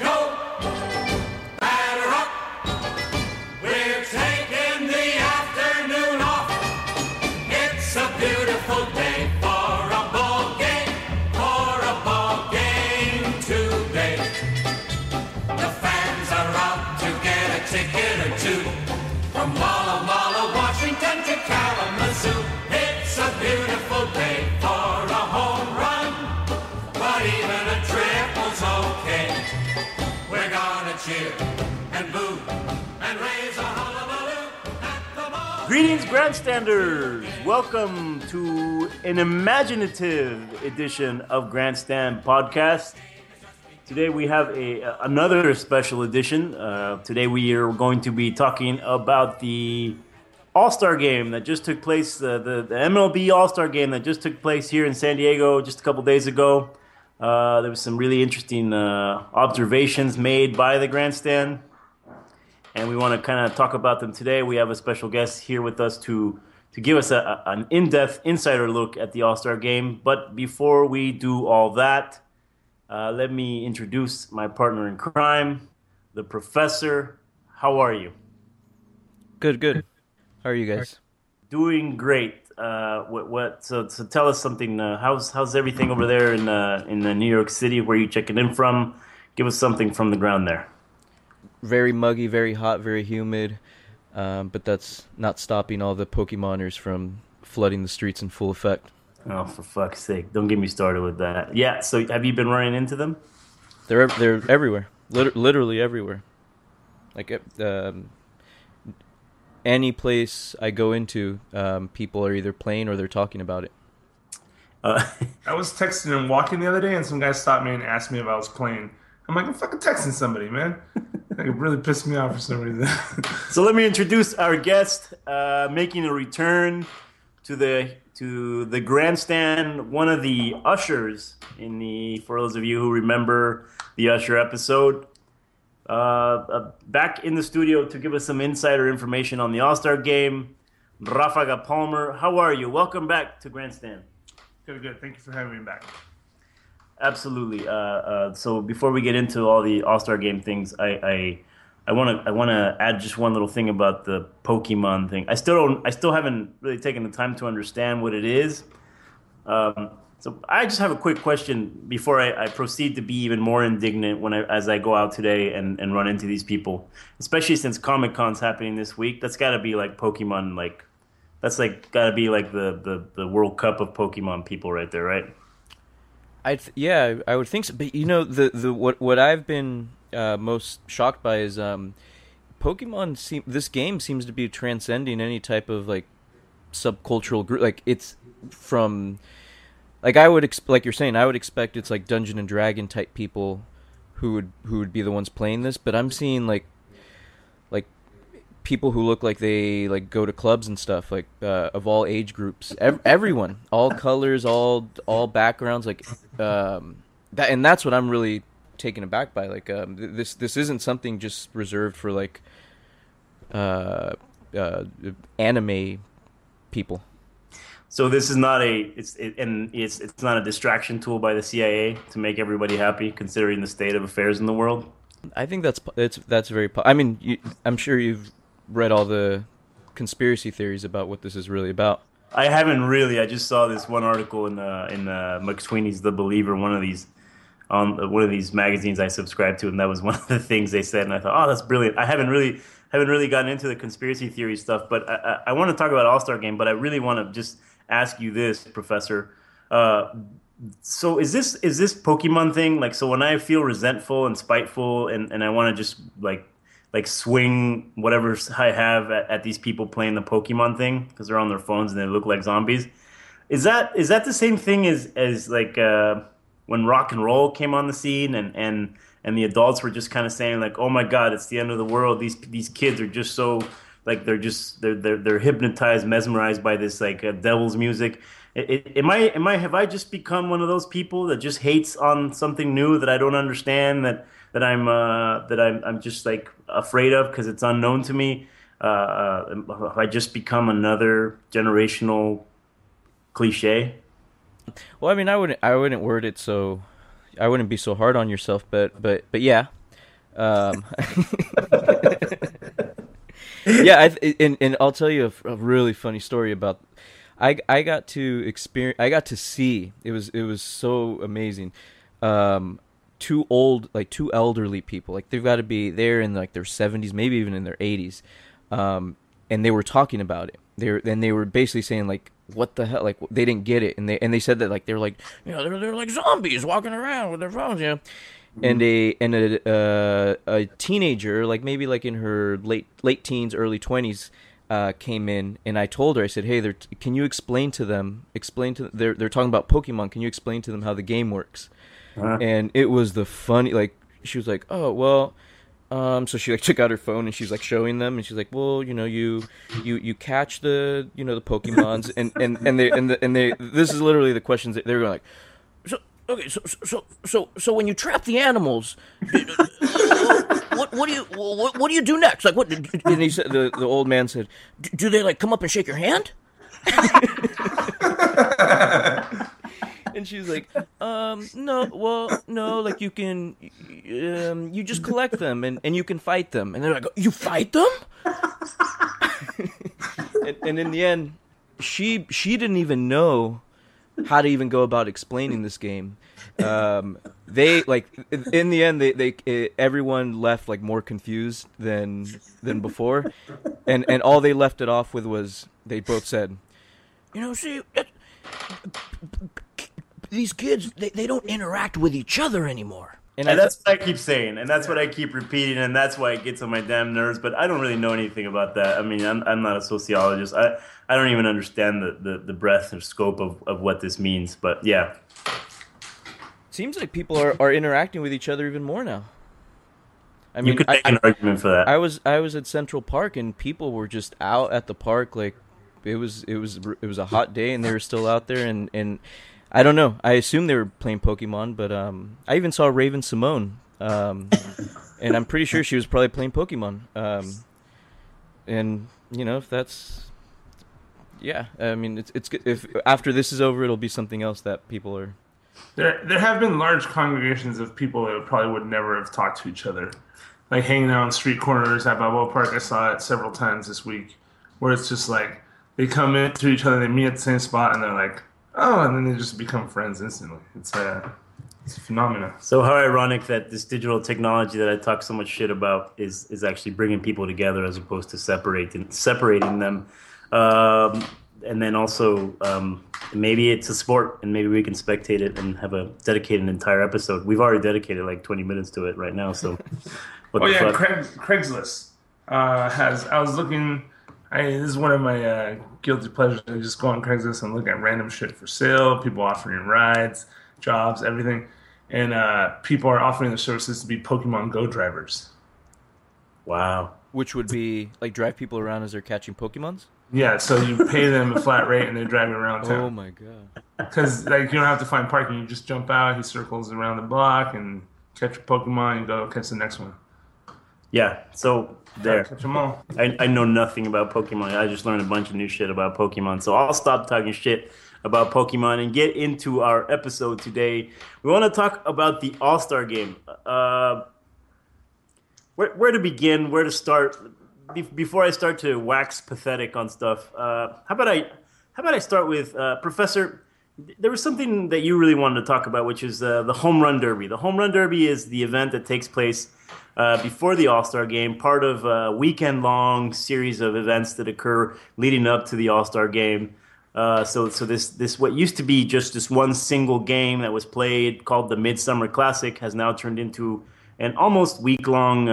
Let's go and rock. We're taking the afternoon off. It's a beautiful day for a ball game today. The fans are out to get a ticket or two from Walla Walla, Washington to Kalamazoo. It's a beautiful day for a home run, but even a triple's okay. We're gonna cheer and boo and raise a hullabaloo at the ball. Greetings, grandstanders! Welcome to an imaginative edition of Grandstand Podcast. Today we have another special edition. Today we are going to be talking about the All-Star Game that just took place, the MLB All-Star Game that just took place here in San Diego just a couple days ago. There was some really interesting observations made by the grandstand, and we want to kind of talk about them today. We have a special guest here with us to give us an in-depth insider look at the All-Star Game. But before we do all that, let me introduce my partner in crime, the Professor. How are you? Good. How are you guys? Doing great. So tell us something. How's everything over there in New York City? Where are you checking in from? Give us something from the ground there. Very muggy, very hot, very humid, but that's not stopping all the Pokemoners from flooding the streets in full effect. Oh, for fuck's sake! Don't get me started with that. Yeah. So have you been running into them? They're everywhere. Literally everywhere. Like any place I go into, people are either playing or they're talking about it. I was texting and walking the other day, and some guy stopped me and asked me if I was playing. I'm like, I'm fucking texting somebody, man. It really pissed me off for some reason. So let me introduce our guest, making a return to the grandstand, one of the ushers for those of you who remember the usher episode. Back in the studio to give us some insider information on the All-Star Game, Rafa Ga Palmer. How are you? Welcome back to Grandstand. Good. Thank you for having me back. Absolutely. So before we get into all the All-Star Game things, I want to add just one little thing about the Pokemon thing. I still haven't really taken the time to understand what it is. So I just have a quick question before I proceed to be even more indignant as I go out today and run into these people, especially since Comic-Con's happening this week. That's got to be like Pokemon, the World Cup of Pokemon people right there, right? I would think so. But you know, what I've been most shocked by is Pokemon. This game seems to be transcending any type of like subcultural group. Like it's from. Like I would like you're saying, I would expect it's like Dungeon and Dragon type people who would be the ones playing this, but I'm seeing like people who look like they like go to clubs and stuff, like of all age groups, everyone, all colors, all backgrounds, like that, and that's what I'm really taken aback by. Like this isn't something just reserved for like anime people. So this is not it's not a distraction tool by the CIA to make everybody happy, considering the state of affairs in the world. I think that's very. I mean, I'm sure you've read all the conspiracy theories about what this is really about. I haven't really. I just saw this one article in McSweeney's The Believer, one of these magazines I subscribe to, and that was one of the things they said, and I thought, oh, that's brilliant. I haven't really gotten into the conspiracy theory stuff, but I want to talk about All-Star Game, but I really want to just ask you this, Professor. So is this Pokemon thing like, so when I feel resentful and spiteful and I want to just like swing whatever I have at these people playing the Pokemon thing because they're on their phones and they look like zombies, is that the same thing as like when rock and roll came on the scene and the adults were just kind of saying like, oh my God, it's the end of the world, these kids are just so like they're hypnotized, mesmerized by this like devil's music. Have I just become one of those people that just hates on something new that I don't understand, that I'm just like afraid of because it's unknown to me? Have I just become another generational cliche? Well, I mean, I wouldn't be so hard on yourself, but yeah, Yeah, and I'll tell you a really funny story about. I got to experience. I got to see. It was so amazing. Two elderly people. Like, they've got to be there in like their 70s, maybe even in their 80s. And they were talking about it. They were basically saying, like, what the hell? Like, they didn't get it. And they said that, like, they're like, you know, they're like zombies walking around with their phones, you know. And a teenager, like maybe like in her late teens, early 20s, came in, and I told her, I said, hey, can you explain to them, they're talking about Pokemon, can you explain to them how the game works? Uh-huh. And it was the funny, like, she was like, oh, well, so she like took out her phone and she's like showing them, and she's like, well, you know, you catch the, you know, the Pokemons, and they this is literally the questions that they were going like, okay, so when you trap the animals, what do you do next? Like, what? And he said, the old man said, do they like come up and shake your hand? And she's like, no, well, no, like you can, you just collect them and you can fight them. And they're like, you fight them? and in the end, she didn't even know how to even go about explaining this game. They, like, in the end, everyone left like more confused than before, and all they left it off with was they both said, you know, see, these kids, they don't interact with each other anymore. And that's what I keep saying, and that's what I keep repeating, and that's why it gets on my damn nerves. But I don't really know anything about that. I mean, I'm not a sociologist. I don't even understand the breadth and scope of what this means. But yeah, seems like people are interacting with each other even more now. I mean, you could make an argument for that. I was at Central Park, and people were just out at the park. Like, it was a hot day, and they were still out there, and I don't know. I assume they were playing Pokemon, but I even saw Raven Simone, and I'm pretty sure she was probably playing Pokemon. And you know, if that's, yeah, I mean, it's good. If after this is over, it'll be something else that people are. There have been large congregations of people that probably would never have talked to each other, like hanging out on street corners at Bobo Park. I saw it several times this week, where it's just like they come in to each other, they meet at the same spot, and they're like. Oh, and then they just become friends instantly. It's a phenomenon. So how ironic that this digital technology that I talk so much shit about is actually bringing people together as opposed to separating them. And then also, maybe it's a sport, and maybe we can spectate it and dedicate an entire episode. We've already dedicated like 20 minutes to it right now. So, what the fuck? Craigslist has. I was looking. This is one of my guilty pleasures. I just go on Craigslist and look at random shit for sale, people offering rides, jobs, everything. And people are offering their services to be Pokemon Go drivers. Wow. Which would be, like, drive people around as they're catching Pokemons? Yeah, so you pay them a flat rate and they're driving around town. Oh, my God. Because, like, you don't have to find parking. You just jump out, he circles around the block and catch a Pokemon and go catch the next one. Yeah, so... There. I know nothing about Pokemon. I just learned a bunch of new shit about Pokemon. So I'll stop talking shit about Pokemon and get into our episode today. We want to talk about the All-Star Game. Where to begin? Where to start? Before I start to wax pathetic on stuff, how about I start with Professor? There was something that you really wanted to talk about, which is the Home Run Derby. The Home Run Derby is the event that takes place before the All-Star Game, part of a weekend-long series of events that occur leading up to the All-Star Game. So this what used to be just this one single game that was played called the Midsummer Classic has now turned into an almost week-long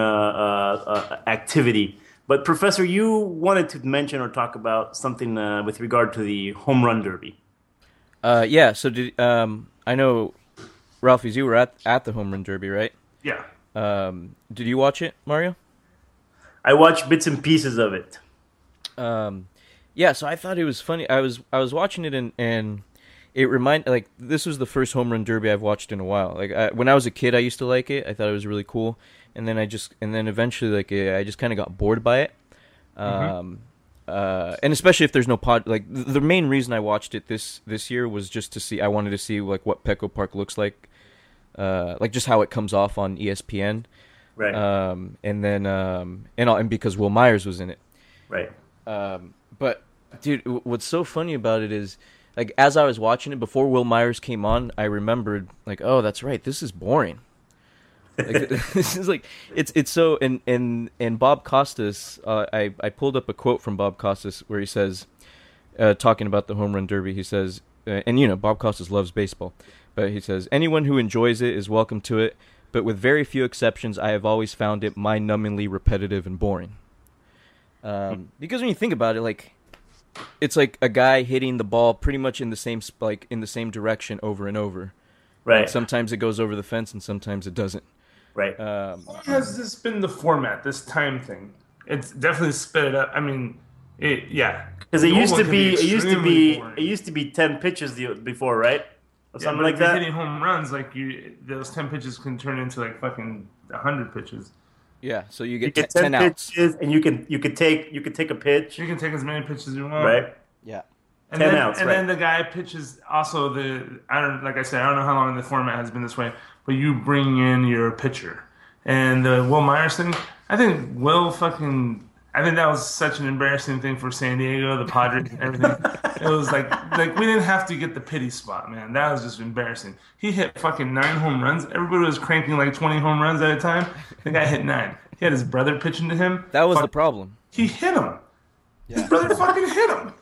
activity. But, Professor, you wanted to mention or talk about something with regard to the Home Run Derby. Yeah, so I know, Ralphie, you were at the Home Run Derby, right? Yeah. Did you watch it, Mario? I watched bits and pieces of it. Yeah, so I thought it was funny. I was watching it and it reminded, like, this was the first Home Run Derby I've watched in a while. Like, when I was a kid, I used to like it. I thought it was really cool. And then eventually, like, I just kind of got bored by it. And especially if there's no pod, like the main reason I watched it this year was just to see, I wanted to see like what Petco Park looks like. Like just how it comes off on ESPN, Right. And then and because Will Myers was in it. Right. But dude, what's so funny about it is, like, as I was watching it before Will Myers came on, I remembered, like, oh, that's right, this is boring. Like, this is like it's so. And Bob Costas, I pulled up a quote from Bob Costas where he says, talking about the home run derby, he says, and you know, Bob Costas loves baseball, but he says, anyone who enjoys it is welcome to it, but with very few exceptions, I have always found it mind-numbingly repetitive and boring. Because when you think about it, like, it's like a guy hitting the ball pretty much in the same direction over and over. Right. Like, sometimes it goes over the fence, and sometimes it doesn't. Right. Why has this been the format? This time thing? It's definitely sped it up. I mean, yeah. Because it used to be 10 pitches before, right? Or yeah, something like that. Hitting home runs, like, you, those 10 pitches can turn into like fucking 100 pitches. Yeah, so you get 10 pitches, and you can take a pitch. You can take as many pitches as you want. Right. Yeah. And 10 then, outs, and right. Then the guy pitches. Also, I don't know how long the format has been this way, but you bring in your pitcher. And the Will Myers thing, I think that was such an embarrassing thing for San Diego, the Padres, and everything. It was like we didn't have to get the pity spot, man. That was just embarrassing. He hit fucking 9 home runs. Everybody was cranking like 20 home runs at a time. The guy hit 9. He had his brother pitching to him. That was the problem. He hit him. Yeah. His brother fucking hit him.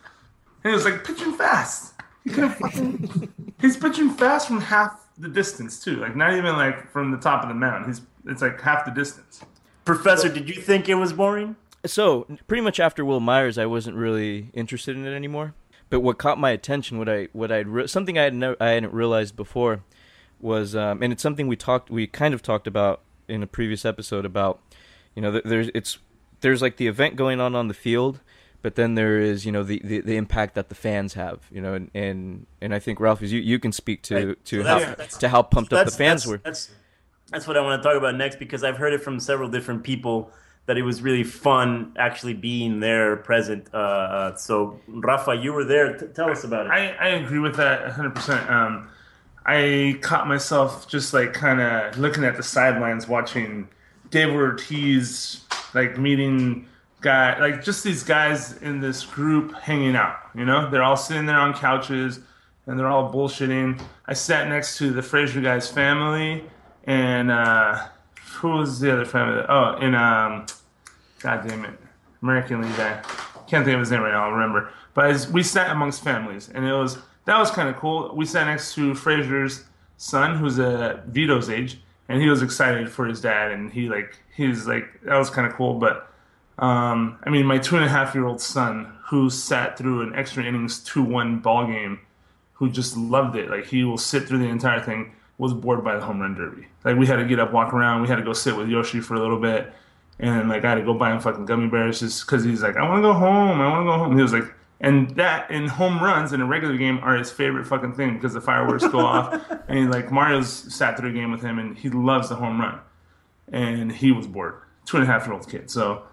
And he was like pitching fast. He could have fucking. He's pitching fast from half the distance too. Like, not even like from the top of the mound. It's like half the distance. Professor, did you think it was boring? So pretty much after Will Myers, I wasn't really interested in it anymore. But what caught my attention, I hadn't realized before, was, and it's something we kind of talked about in a previous episode about, you know, there's like the event going on the field. But then there is, you know, the impact that the fans have, you know, and I think, Ralph, you can speak to how pumped up the fans were. That's what I want to talk about next, because I've heard it from several different people that it was really fun actually being there present. So, Rafa, you were there. Tell us about it. I agree with that 100%. I caught myself just like kind of looking at the sidelines, watching Dave Ortiz, like, meeting guy, like, just these guys in this group hanging out, you know? They're all sitting there on couches, and they're all bullshitting. I sat next to the Frazier guy's family, and who was the other family? Oh, and God damn it, American League guy. Can't think of his name right now, I'll remember. But we sat amongst families, and that was kind of cool. We sat next to Frazier's son, who's Vito's age, and he was excited for his dad, and he was like, that was kind of cool, but I mean, my 2.5-year-old son, who sat through an extra innings 2-1 ball game, who just loved it. Like, he will sit through the entire thing. Was bored by the home run derby. Like, we had to get up, walk around. We had to go sit with Yoshi for a little bit, and like, I had to go buy him fucking gummy bears just because he's like, I want to go home. He was like, and that and home runs in a regular game are his favorite fucking thing because the fireworks go off. And like, Mario's sat through a game with him, and he loves the home run, and he was bored. 2.5-year-old kid, so.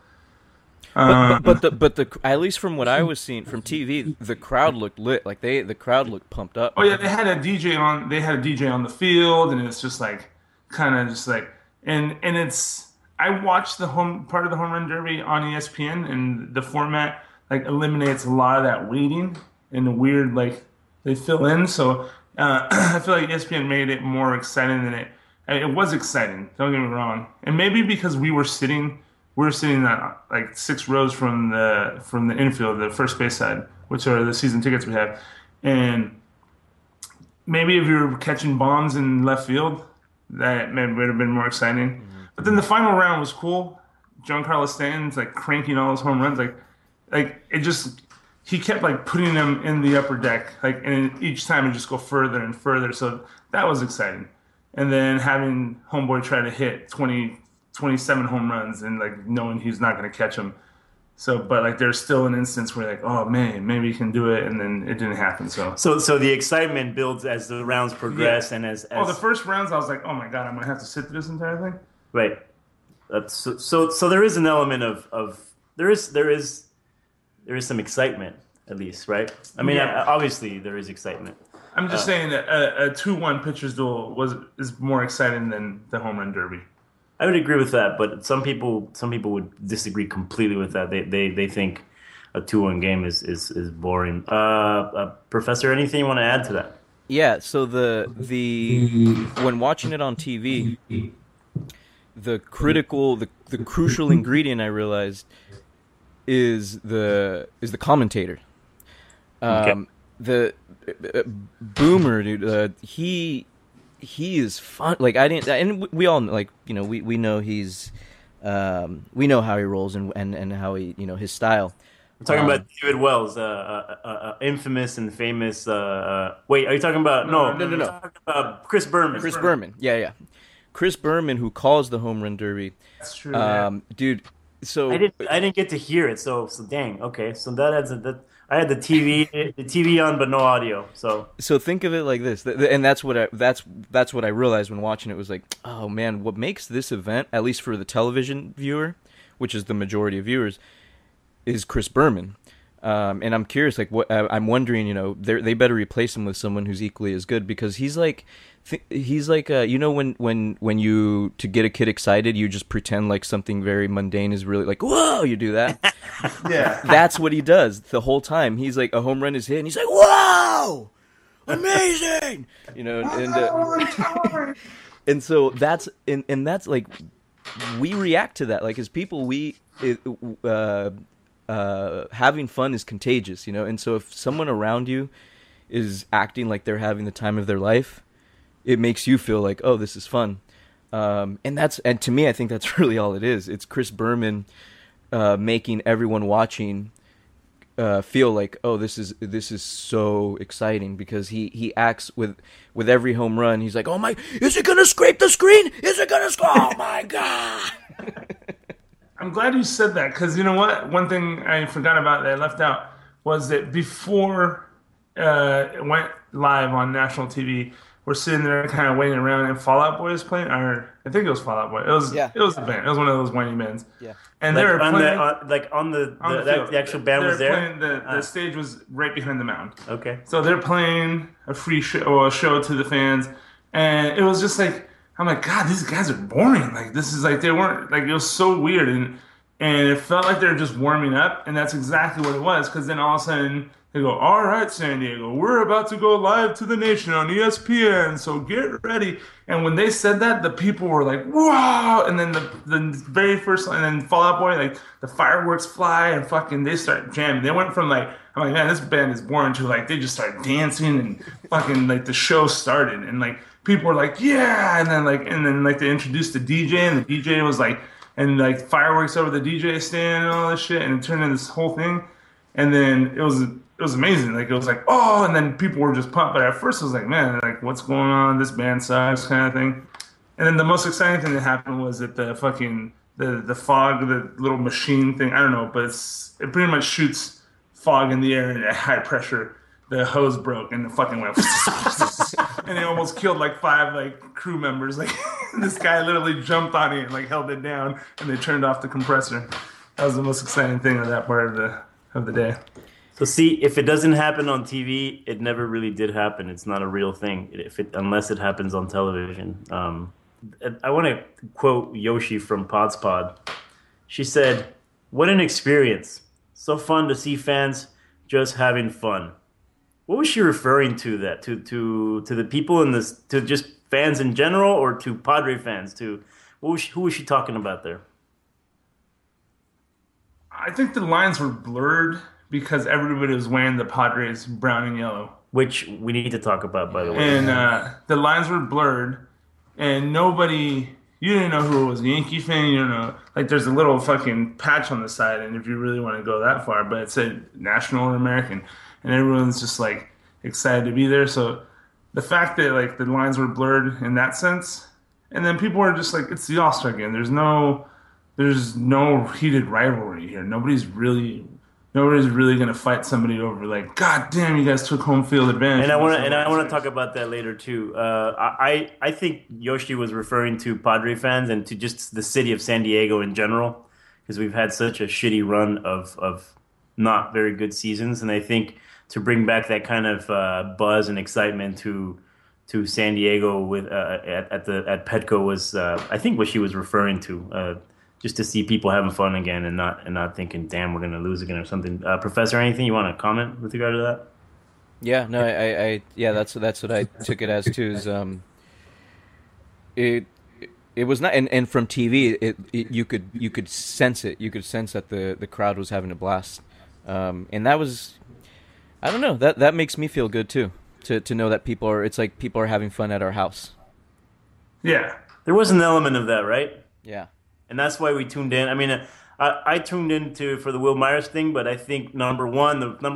But at least from what I was seeing from TV, the crowd looked lit. Like, the crowd looked pumped up. Oh yeah, they had a DJ on the field, and it's just like kind of just like and it's. I watched the home part of the home run derby on ESPN, and the format like eliminates a lot of that waiting and the weird, like, they fill in. So I feel like ESPN made it more exciting than it. I mean, it was exciting. Don't get me wrong, and maybe because we were sitting. We're sitting like 6 rows from the infield, the first base side, which are the season tickets we have. And maybe if you were catching bombs in left field, that maybe would have been more exciting. Mm-hmm. But then the final round was cool. Giancarlo Stanton's like cranking all his home runs, like it just he kept like putting them in the upper deck, like, and each time it just go further and further. So that was exciting. And then having homeboy try to hit 27 home runs and like knowing he's not going to catch them. So, but like there's still an instance where like, oh man, maybe he can do it, and then it didn't happen. So the excitement builds as the rounds progress, yeah. And as the first rounds, I was like, oh my god, I'm gonna have to sit through this entire thing. Right. So there is an element of there is some excitement at least, right? I mean, yeah. Obviously there is excitement. I'm just saying that a 2-1 pitcher's duel is more exciting than the home run derby. I would agree with that, but some people would disagree completely with that. They think a 2-1 game is boring. Professor, anything you want to add to that? Yeah. So the when watching it on TV, the crucial ingredient I realized is the commentator. Okay. The Boomer dude, he is fun. Like I didn't, and we all like, you know, we know he's, we know how he rolls and how he, you know, his style. We're talking about David Wells, infamous and famous. Wait, are you talking about no? We're talking about Chris Berman. Yeah. Chris Berman, who calls the home run derby. That's true, dude. So I didn't get to hear it. So dang. Okay, so that adds that. I had the TV on, but no audio. So think of it like this, and that's what I realized when watching it was like, oh man, what makes this event, at least for the television viewer, which is the majority of viewers, is Chris Berman. And I'm curious, like, I'm wondering, you know, they better replace him with someone who's equally as good, because he's like, you know, when you, to get a kid excited, you just pretend like something very mundane is really like, whoa, you do that. Yeah. That's what he does the whole time. He's like, a home run is hit, and he's like, whoa, amazing, you know, and so that's like, we react to that. Like as people, having fun is contagious, you know, and so if someone around you is acting like they're having the time of their life, it makes you feel like, oh, this is fun, and to me, I think that's really all it is. It's Chris Berman making everyone watching feel like, oh, this is so exciting, because he acts with every home run. He's like, oh my, is it gonna scrape the screen? Is it gonna score? Oh my god! I'm glad you said that, because you know what? One thing I forgot about that I left out was that before it went live on national TV, we're sitting there kind of waiting around, and Fall Out Boy is playing. Or I think it was Fall Out Boy. It was a band. It was one of those whiny bands. Yeah. And like they were on playing the actual band was there. The stage was right behind the mound. Okay. So they're playing a free show or a show to the fans, and it was just like, I'm like, God, these guys are boring. Like, this is like, they weren't, like, it was so weird. And it felt like they were just warming up. And that's exactly what it was. Because then all of a sudden they go, all right, San Diego, we're about to go live to the nation on ESPN. So get ready. And when they said that, the people were like, wow. And then the very first, and then Fall Out Boy, like the fireworks fly and fucking they start jamming. They went from like, I'm like, man, this band is boring, to like, they just start dancing and fucking like the show started. And like, people were like, yeah, and then they introduced the DJ, and the DJ was like, and like fireworks over the DJ stand and all this shit, and it turned into this whole thing, and then it was amazing. Like it was like, oh, and then people were just pumped. But at first, it was like, man, like what's going on? This band sucks, kind of thing. And then the most exciting thing that happened was that the fucking the fog, the little machine thing. I don't know, but it pretty much shoots fog in the air at high pressure. The hose broke and the fucking went, and it almost killed like 5 like crew members. Like this guy literally jumped on it and like held it down, and they turned off the compressor. That was the most exciting thing of that part of the day. So see, if it doesn't happen on TV, it never really did happen. It's not a real thing unless it happens on television. I want to quote Yoshi from Pods Pod. She said, "What an experience! So fun to see fans just having fun." What was she referring to? That to the people in this, to just fans in general, or to Padre fans? To who was she talking about there? I think the lines were blurred because everybody was wearing the Padres brown and yellow, which we need to talk about, by the way. And the lines were blurred, and nobody. You didn't know who it was, a Yankee fan, you don't know. Like, there's a little fucking patch on the side, and if you really want to go that far, but it said National or American, and everyone's just, like, excited to be there. So the fact that, like, the lines were blurred in that sense, and then people were just like, it's the All-Star game. There's no heated rivalry here. Nobody's really going to fight somebody over, like, God damn, you guys took home field advantage. And I want to talk about that later, too. I think Yoshi was referring to Padre fans and to just the city of San Diego in general, because we've had such a shitty run of not very good seasons. And I think to bring back that kind of buzz and excitement to to San Diego with at Petco was I think what she was referring to, just to see people having fun again and not thinking, damn, we're gonna lose again or something. Professor, anything you want to comment with regard to that? Yeah, no, I yeah, that's what I took it as too. Is it was not, and from TV, it you could sense it. You could sense that the crowd was having a blast, and that was, I don't know, that makes me feel good too. To know that people are, it's like people are having fun at our house. Yeah, there was an element of that, right? Yeah, and that's why we tuned in. I mean, I tuned in for the Will Myers thing, but I think the number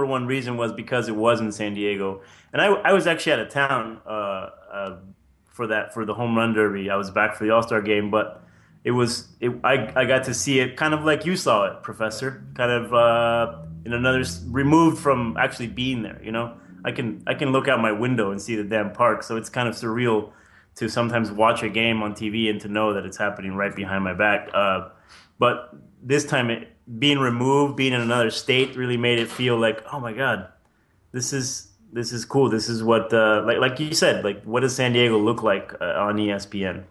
one reason was because it was in San Diego, and I was actually out of town for the home run derby. I was back for the All-Star game, but I got to see it kind of like you saw it, Professor, kind of in another, removed from actually being there. You know, I can look out my window and see the damn park, so it's kind of surreal to sometimes watch a game on TV and to know that it's happening right behind my back. But this time, being removed, being in another state, really made it feel like, oh my God, this is cool. This is what, like you said, like, what does San Diego look like on ESPN?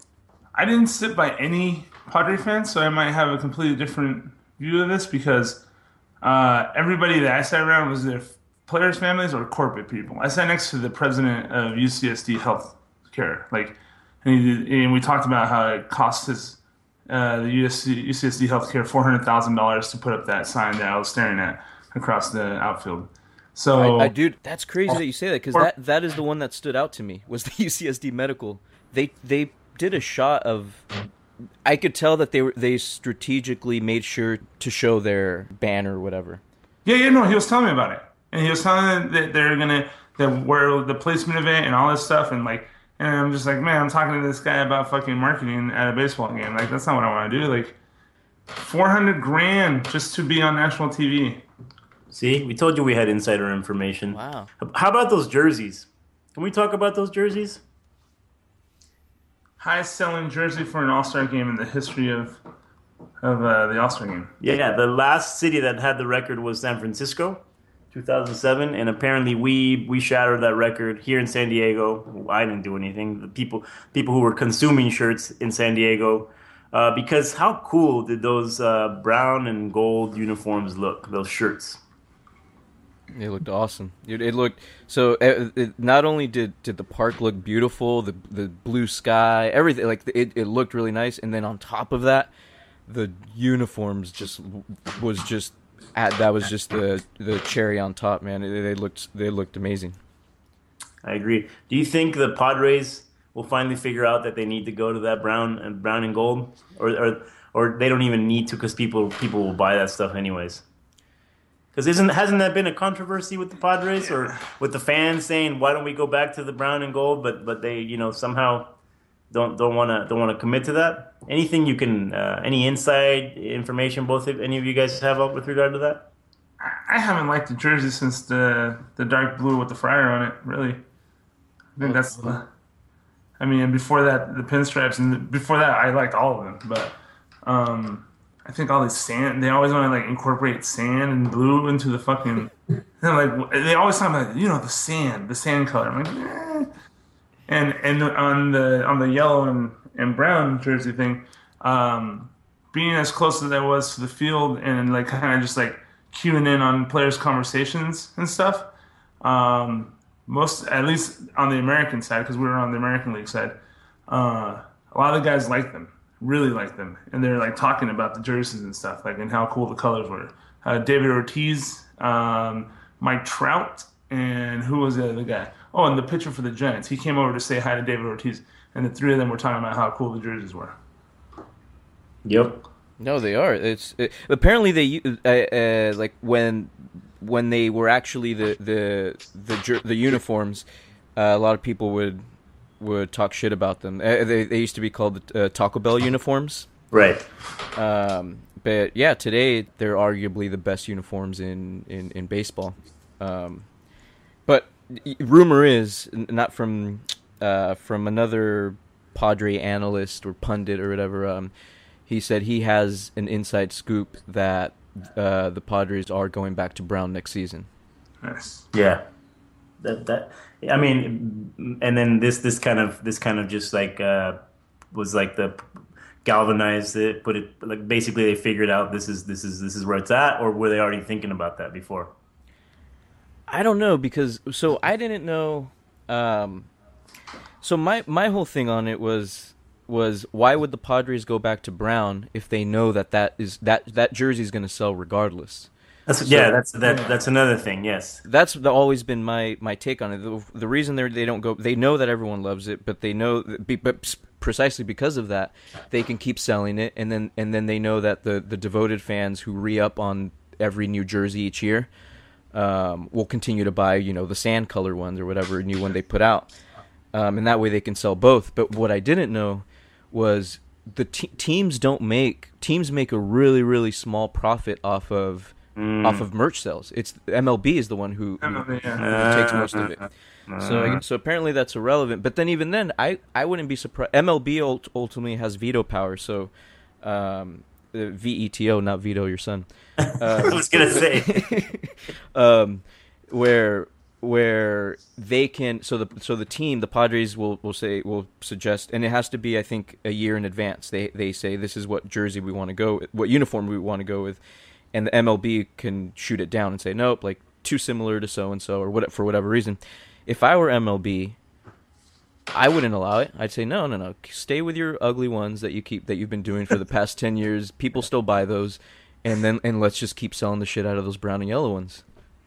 I didn't sit by any Padre fans, so I might have a completely different view of this, because everybody that I sat around was their players' families or corporate people. I sat next to the president of UCSD Health Care, and we talked about how it cost his the UCSD Healthcare $400,000 to put up that sign that I was staring at across the outfield. So I dude, that's crazy that you say that, because that is the one that stood out to me, was the UCSD Medical. They did a shot of, I could tell that they strategically made sure to show their banner or whatever. Yeah, no, he was telling me about it, and he was telling me that they're gonna, that where the placement of it and all this stuff, and like. And I'm just like, man, I'm talking to this guy about fucking marketing at a baseball game. Like, that's not what I want to do. Like, $400,000 just to be on national TV. See, we told you we had insider information. Wow. How about those jerseys? Can we talk about those jerseys? Highest selling jersey for an All-Star game in the history of the All-Star game. Yeah, the last city that had the record was San Francisco. 2007, and apparently we shattered that record here in San Diego. I didn't do anything. The people who were consuming shirts in San Diego, because how cool did those brown and gold uniforms look? Those shirts. They looked awesome. It looked so. It not only did the park look beautiful, the blue sky, everything, like it looked really nice. And then on top of that, the uniforms was just. That was just the cherry on top, man. They looked amazing. I agree. Do you think the Padres will finally figure out that they need to go to that brown and gold, or they don't even need to, because people will buy that stuff anyways? Because hasn't that been a controversy with the Padres or with the fans saying, why don't we go back to the brown and gold? But they, you know, somehow don't want to commit to that. Anything you can, any inside information any of you guys have up with regard to that? I haven't liked the jersey since the dark blue with the friar on it. Really, I think that's. I mean, and before that, the pinstripes, and before that, I liked all of them. But I think all the sand. They always want to like incorporate sand and blue into the fucking. Like they always talk about, you know, the sand color. I'm like, eh. And on the yellow and brown jersey thing, being as close as I was to the field and like kind of just like queuing in on players' conversations and stuff, most, at least on the American side, because we were on the American League side, a lot of the guys liked them, really liked them, and they're like talking about the jerseys and stuff, like, and how cool the colors were. David Ortiz, Mike Trout, and who was the other guy? Oh, and the pitcher for the Giants. He came over to say hi to David Ortiz, and the three of them were talking about how cool the jerseys were. Yep. No, they are. It's apparently they like when they were actually the uniforms. A lot of people would talk shit about them. They used to be called the Taco Bell uniforms. Right. But yeah, today they're arguably the best uniforms in baseball. But. Rumor is, not from another Padre analyst or pundit or whatever, he said he has an inside scoop that the Padres are going back to brown next season. Nice. Yeah. that I mean, and then this kind of just like was like the galvanized it, but it like basically they figured out this is where it's at, or were they already thinking about that before? I don't know, because so I didn't know. So my whole thing on it was why would the Padres go back to Brown if they know that jersey is going to sell regardless? That's another thing. Yes, that's always been my take on it. The reason they don't go, they know that everyone loves it, but they know, but precisely because of that, they can keep selling it, and then they know that the devoted fans who re-up on every new jersey each year will continue to buy, you know, the sand color ones or whatever new one they put out, and that way they can sell both. But what I didn't know was the teams make a really, really small profit off of merch sales. It's MLB is the one who takes most of it. So apparently that's irrelevant. But then even then, I wouldn't be surprised. MLB ultimately has veto power. So VETO, not veto your son. I was gonna say where they can. So the team, the Padres will suggest, and it has to be, I think, a year in advance. They say this is what jersey we want to go with, what uniform we want to go with. And the MLB can shoot it down and say, nope, like too similar to so-and-so or what, for whatever reason. If I were MLB, I wouldn't allow it. I'd say, no. Stay with your ugly ones that you've been doing for the past 10 years. People still buy those. And let's just keep selling the shit out of those brown and yellow ones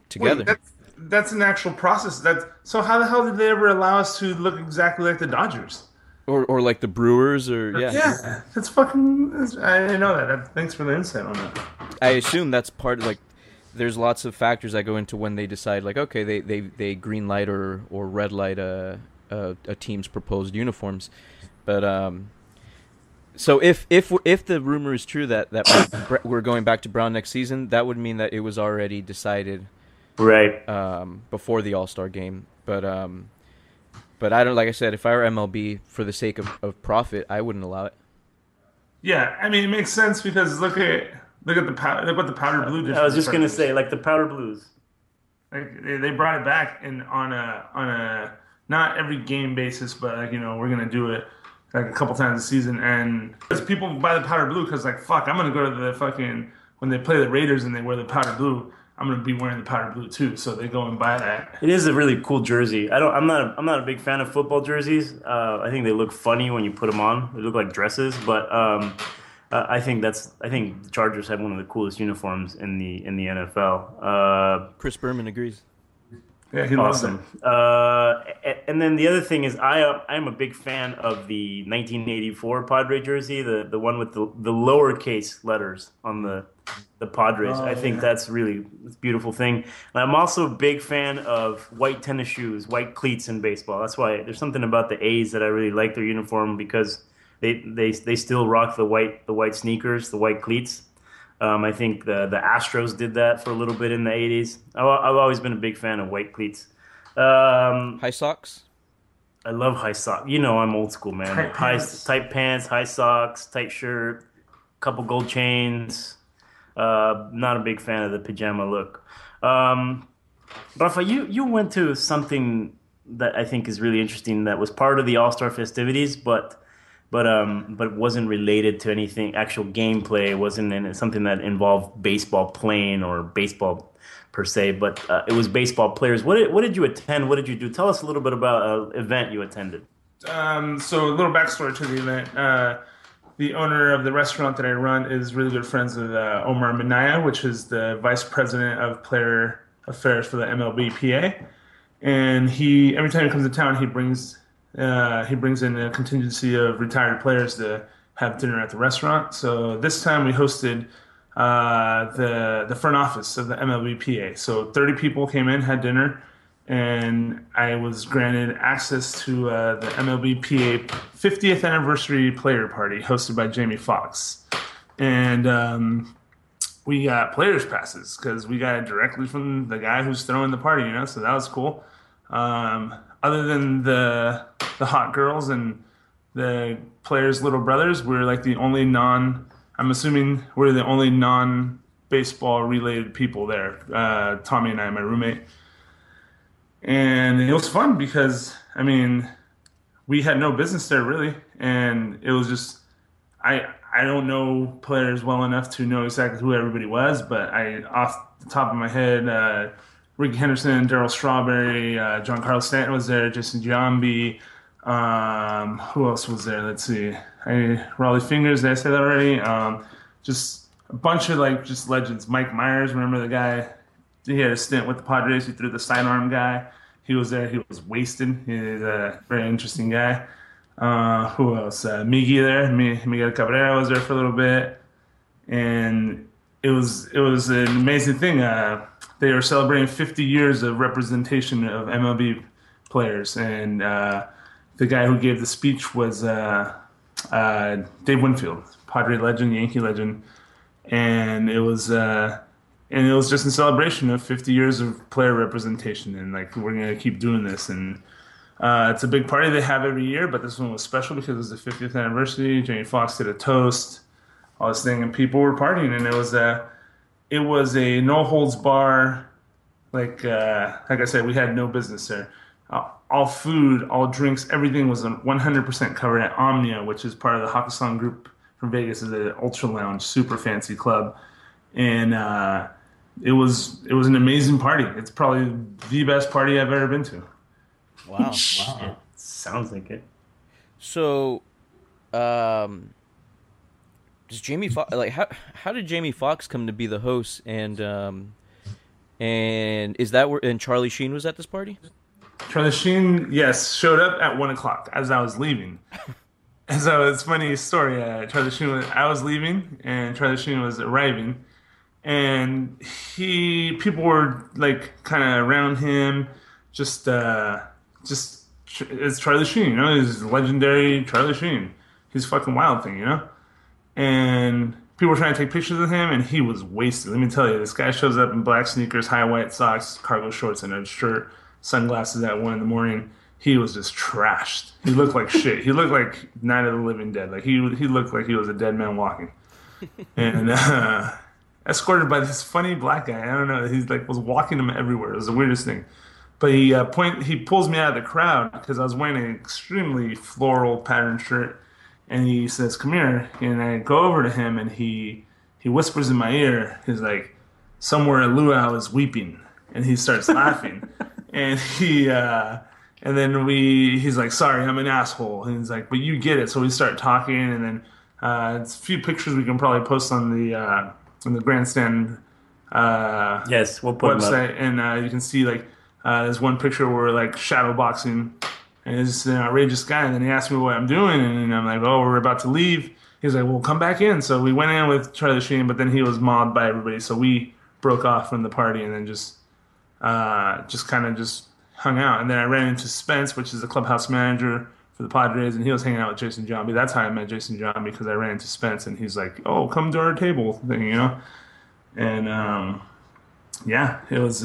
together. Wait, that's an actual process. So how the hell did they ever allow us to look exactly like the Dodgers? Or like the Brewers, or yeah. Yeah, that's fucking... I know that. Thanks for the insight on that. I assume that's part of, like, there's lots of factors that go into when they decide, like, okay, they green light or red light a team's proposed uniforms. But so if the rumor is true that we're going back to Brown next season, that would mean that it was already decided, right? Before the All-Star game. But I don't, like I said, if I were MLB, for the sake of profit, I wouldn't allow it. Yeah, I mean, it makes sense because look at what the powder blue did. I was just gonna say, like the powder blues, like they brought it back, and on a not every game basis, but like, you know, we're gonna do it like a couple times a season, and because people buy the powder blue because like, fuck, I'm gonna go to the fucking, when they play the Raiders and they wear the powder blue, I'm gonna be wearing the powder blue too. So they go and buy that. It is a really cool jersey. I'm not a big fan of football jerseys. I think they look funny when you put them on. They look like dresses, but. I think the Chargers have one of the coolest uniforms in the NFL. Chris Berman agrees. Yeah, he loves them. And then the other thing is, I'm a big fan of the 1984 Padre jersey, the one with the lowercase letters on the Padres. Oh, I think that's really a beautiful thing. And I'm also a big fan of white tennis shoes, white cleats in baseball. That's why there's something about the A's that I really like their uniform, because They still rock the white sneakers, the white cleats. I think the Astros did that for a little bit in the 80s. I've always been a big fan of white cleats. High socks? I love high socks. You know I'm old school, man. Tight pants, high socks, tight shirt, couple gold chains. Not a big fan of the pajama look. Rafa, you went to something that I think is really interesting that was part of the All-Star festivities, but wasn't related to anything, actual gameplay, wasn't in something that involved baseball playing or baseball per se, but it was baseball players. What did you attend? What did you do? Tell us a little bit about an event you attended. So a little backstory to the event. The owner of the restaurant that I run is really good friends with Omar Minaya, which is the vice president of player affairs for the MLBPA. And he, every time he comes to town, he brings in a contingency of retired players to have dinner at the restaurant. So this time we hosted the front office of the MLBPA. So 30 people came in, had dinner, and I was granted access to the MLBPA 50th anniversary player party hosted by Jamie Foxx. And we got players passes because we got it directly from the guy who's throwing the party, you know, so that was cool. Other than the hot girls and the players' little brothers, we're like the only non-baseball related people there. Tommy and I, my roommate. And it was fun because, I mean, we had no business there really. And it was just, I don't know players well enough to know exactly who everybody was, but I, off the top of my head, Rick Henderson, Daryl Strawberry, Giancarlo Stanton was there, Jason John. Who else was there? Let's see. Raleigh Fingers, did I say that already? Just a bunch of just legends. Mike Myers, remember the guy? He had a stint with the Padres. He threw the sidearm guy. He was there. He was wasted. He's a very interesting guy. Who else? Miguel Cabrera was there for a little bit, and it was an amazing thing. They were celebrating 50 years of representation of MLB players, and the guy who gave the speech was Dave Winfield, Padre legend, Yankee legend, and it was just a celebration of 50 years of player representation, and we're gonna keep doing this. And it's a big party they have every year, but this one was special because it was the 50th anniversary. Jamie Foxx did a toast, all this thing, and people were partying, and it was a no holds bar. Like I said, we had no business there. All food, all drinks, everything was 100% covered at Omnia, which is part of the Hakusan group from Vegas. Is an ultra lounge, super fancy club, and it was an amazing party. It's probably the best party I've ever been to. Wow! Wow! Sounds like it. So, does Jamie Foxx, how did Jamie Foxx come to be the host? And is that where? And Charlie Sheen was at this party? Charlie Sheen, yes, showed up at 1:00 as I was leaving. And so it's a funny story. Charlie Sheen, I was leaving, and Charlie Sheen was arriving, and people were kind of around him. Just it's Charlie Sheen, he's legendary Charlie Sheen. He's a fucking wild thing, And people were trying to take pictures of him, and he was wasted. Let me tell you, this guy shows up in black sneakers, high white socks, cargo shorts, and a shirt, sunglasses at 1 a.m. He was just trashed. He looked like shit. He looked like Night of the Living Dead. He looked like he was a dead man walking. And escorted by this funny black guy. I don't know. He's was walking him everywhere. It was the weirdest thing. But he pulls me out of the crowd because I was wearing an extremely floral patterned shirt, and he says, "Come here." And I go over to him, and he whispers in my ear. He's like, "Somewhere a luau is weeping," and he starts laughing, and he's like, "Sorry, I'm an asshole," and he's like, "But you get it." So we start talking, and then it's a few pictures we can probably post on the grandstand. Yes, we'll put website, and you can see there's one picture where we're shadow boxing, and it's just an outrageous guy. And then he asked me what I'm doing, and I'm like, "Oh, we're about to leave." He's like, "Well, come back in." So we went in with Charlie Sheen, but then he was mobbed by everybody, so we broke off from the party and then just kind of hung out. And then I ran into Spence, which is the clubhouse manager for the Padres, and he was hanging out with Jason John. That's how I met Jason John, because I ran into Spence, and he's like, "Oh, come to our table thing," And it was.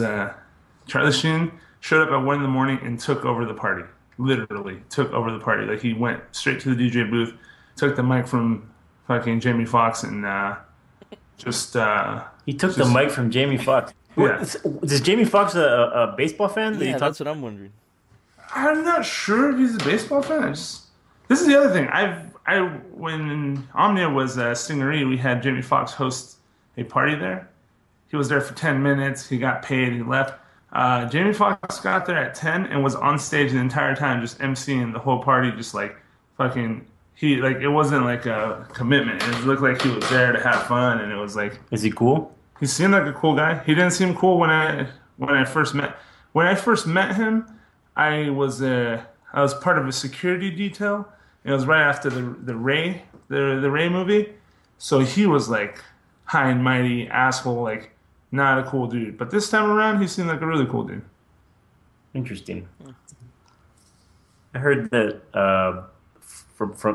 Charlie Sheen showed up at 1 a.m. and took over the party. Literally took over the party. He went straight to the DJ booth, took the mic from fucking Jamie Foxx, and he took the mic from Jamie Foxx. Yeah. Is Jamie Foxx a baseball fan? Yeah, that's what I'm wondering. I'm not sure if he's a baseball fan. This is the other thing. When Omnia was a Stingery, we had Jamie Foxx host a party there. He was there for 10 minutes. He got paid. He left. Jamie Foxx got there at 10 and was on stage the entire time, just emceeing the whole party, it wasn't a commitment. It looked like he was there to have fun, and it was Is he cool? He seemed like a cool guy. He didn't seem cool when I first met him. I was part of a security detail, and it was right after the Ray movie, so he was high and mighty asshole, not a cool dude. But this time around, he seemed like a really cool dude. Interesting. I heard that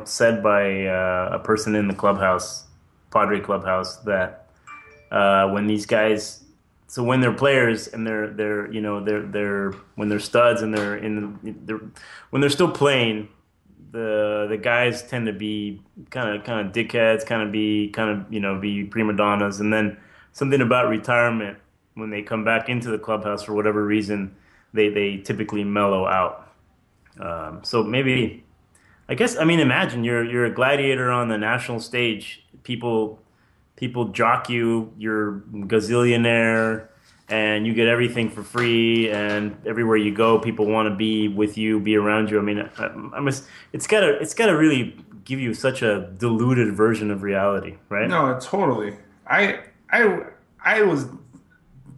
said by a person in the clubhouse, Padre clubhouse, that when these guys, so when they're players and when they're studs and when they're still playing, the guys tend to be kind of dickheads, be prima donnas, and then something about retirement when they come back into the clubhouse for whatever reason, they typically mellow out. So maybe, I guess, I mean, imagine you're a gladiator on the national stage. People jock you. You're gazillionaire, and you get everything for free. And everywhere you go, people want to be with you, be around you. I mean, it's gotta really give you such a diluted version of reality, right? No, totally. I was,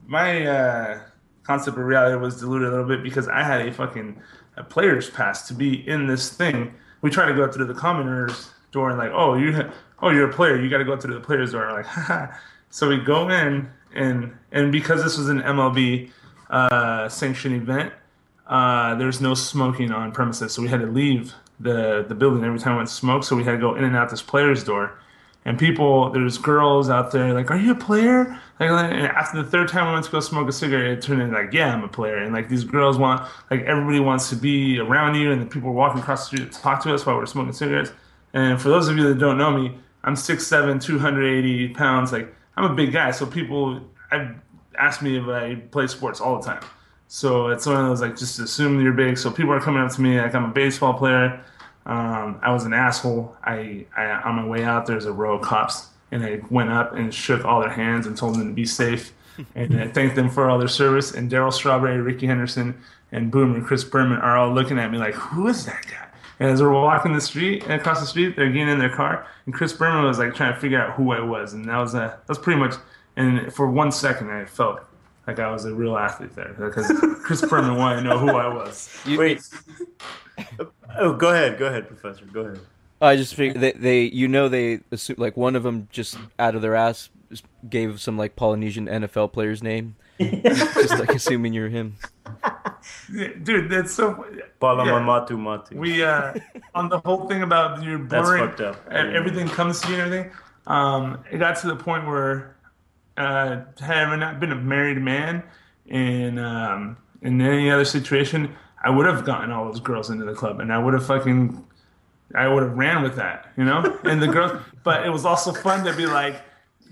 my concept of reality was diluted a little bit because I had a player's pass to be in this thing. We try to go through the commoner's door and like, you're a player. You got to go through the player's door. Like, haha. So we go in and because this was an MLB sanctioned event, there's no smoking on premises. So we had to leave the building every time we went to smoke. So we had to go in and out this player's door. And people, there's girls out there like, are you a player? And after the third time we went to go smoke a cigarette, it turned into like, yeah, I'm a player. And like these girls want, like everybody wants to be around you. And the people were walking across the street to talk to us while we were smoking cigarettes. And for those of you that don't know me, I'm 6'7", 280 pounds. Like I'm a big guy. So people ask me if I play sports all the time. So it's one of those like, just assume you're big. So people are coming up to me like I'm a baseball player. I was an asshole. I on my way out, there's a row of cops, and I went up and shook all their hands and told them to be safe, and I thanked them for all their service. And Daryl Strawberry, Rick Henderson, and Boomer, Chris Berman are all looking at me like, who is that guy? And as we're walking across the street, they're getting in their car, and Chris Berman was like trying to figure out who I was, and that was pretty much. And for 1 second, I felt like I was a real athlete there because Chris Berman wanted to know who I was. Wait. Oh, go ahead, Professor. Go ahead. I just figured they assume, like one of them just out of their ass gave some like Polynesian NFL player's name, just like assuming you're him. Dude, that's so. Palamamatu. Yeah. We on the whole thing about your blurring, that's fucked up. Everything comes to you and everything. It got to the point where had I not been a married man in any other situation, I would have gotten all those girls into the club, and I would have ran with that, you know? And the girls, but it was also fun to be like,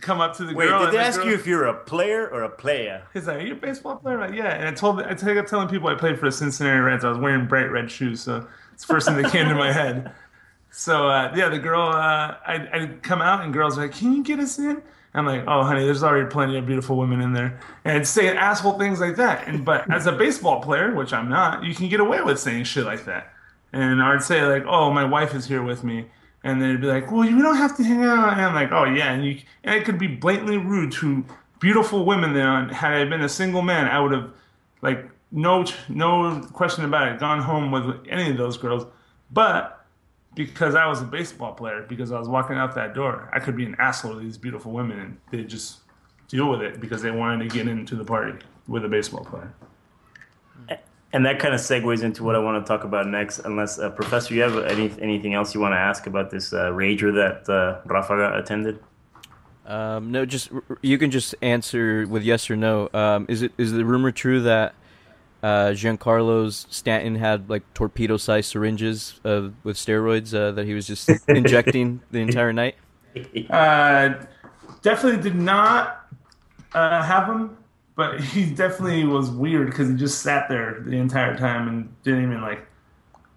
come up to the girl. Wait, did they ask you if you're a player or a playa? He's like, are you a baseball player? I'm like, yeah. And I kept telling people I played for the Cincinnati Reds. I was wearing bright red shoes, so it's the first thing that came to my head. So, the girl, I'd come out, and girls were like, can you get us in? I'm like, oh, honey, there's already plenty of beautiful women in there. And I'd say asshole things like that. But as a baseball player, which I'm not, you can get away with saying shit like that. And I'd say, like, oh, my wife is here with me. And they'd be like, well, you don't have to hang out. And I'm like, oh, yeah. And it could be blatantly rude to beautiful women there. And had I been a single man, I would have, like, no question about it, gone home with any of those girls. But because I was a baseball player, because I was walking out that door, I could be an asshole to these beautiful women, and they just deal with it because they wanted to get into the party with a baseball player. And that kind of segues into what I want to talk about next, unless, Professor, you have anything else you want to ask about this rager that Rafa attended? No, just you can just answer with yes or no. Is the rumor true that Giancarlo's Stanton had like torpedo-sized syringes with steroids that he was just injecting the entire night? Definitely did not have them, but he definitely was weird because he just sat there the entire time and didn't even like.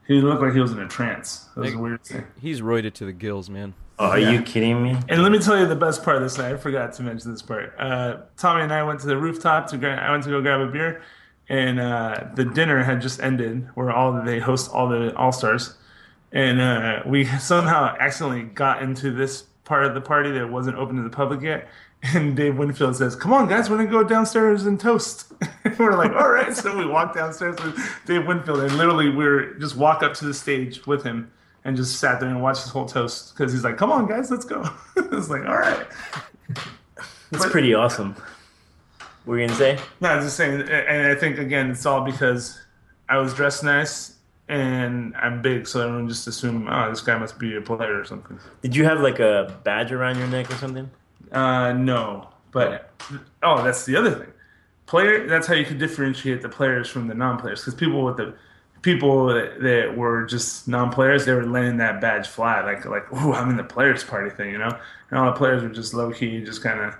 He looked like he was in a trance. That was a weird thing. He's roided to the gills, man. Oh, are you kidding me? And let me tell you the best part of this night. I forgot to mention this part. Tommy and I went to the rooftop I went to go grab a beer. And the dinner had just ended, where they host all the All-Stars, and we somehow accidentally got into this part of the party that wasn't open to the public yet. And Dave Winfield says, "Come on, guys, we're gonna go downstairs and toast." We're like, "All right." So we walked downstairs with Dave Winfield, and literally we just walk up to the stage with him and just sat there and watched this whole toast because he's like, "Come on, guys, let's go." It's like, "All right." That's pretty awesome. What were you going to say? No, I was just saying, and I think, again, it's all because I was dressed nice and I'm big, so everyone just assumed, oh, this guy must be a player or something. Did you have, like, a badge around your neck or something? No. But, oh, that's the other thing. That's how you could differentiate the players from the non-players, because people that were just non-players, they were letting that badge fly, like, ooh, I'm in the players' party thing, you know? And all the players were just low-key, just kind of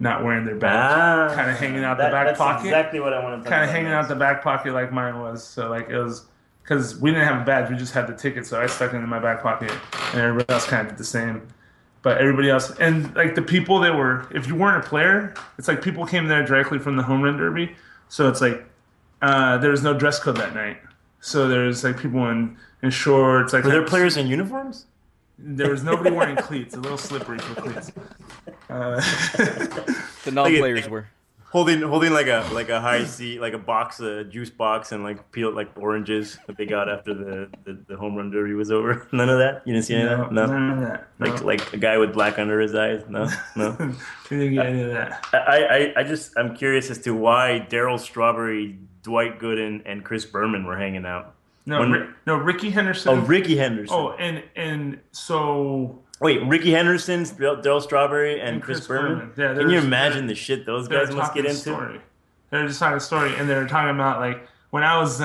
not wearing their badge, kind of hanging out the back pocket. That's exactly what I wanted to talk about. Kind of hanging out the back pocket like mine was. So, like, it was because we didn't have a badge. We just had the ticket, so I stuck it in my back pocket, and everybody else kind of did the same. But everybody else, and, like, the people that were, if you weren't a player, it's like people came there directly from the home run derby. So it's like there was no dress code that night. So there's, like, people in shorts. Like, were there players in uniforms? There was nobody wearing cleats. A little slippery for cleats. The non-players were holding like a high seat, like a box, a juice box, and like peeled like oranges that they got after the home run derby was over. None of that. You didn't see any of that. No, none of that. Like a guy with black under his eyes. No. You didn't get any of that. I'm curious as to why Daryl Strawberry, Dwight Gooden, and Chris Berman were hanging out. No, Ricky Henderson. Oh, Ricky Henderson. Oh, and so... Wait, Ricky Henderson, Daryl Strawberry, and Chris Berman? Yeah, can you imagine the shit those guys must get into? They're just talking a story, and they're talking about, like, when I was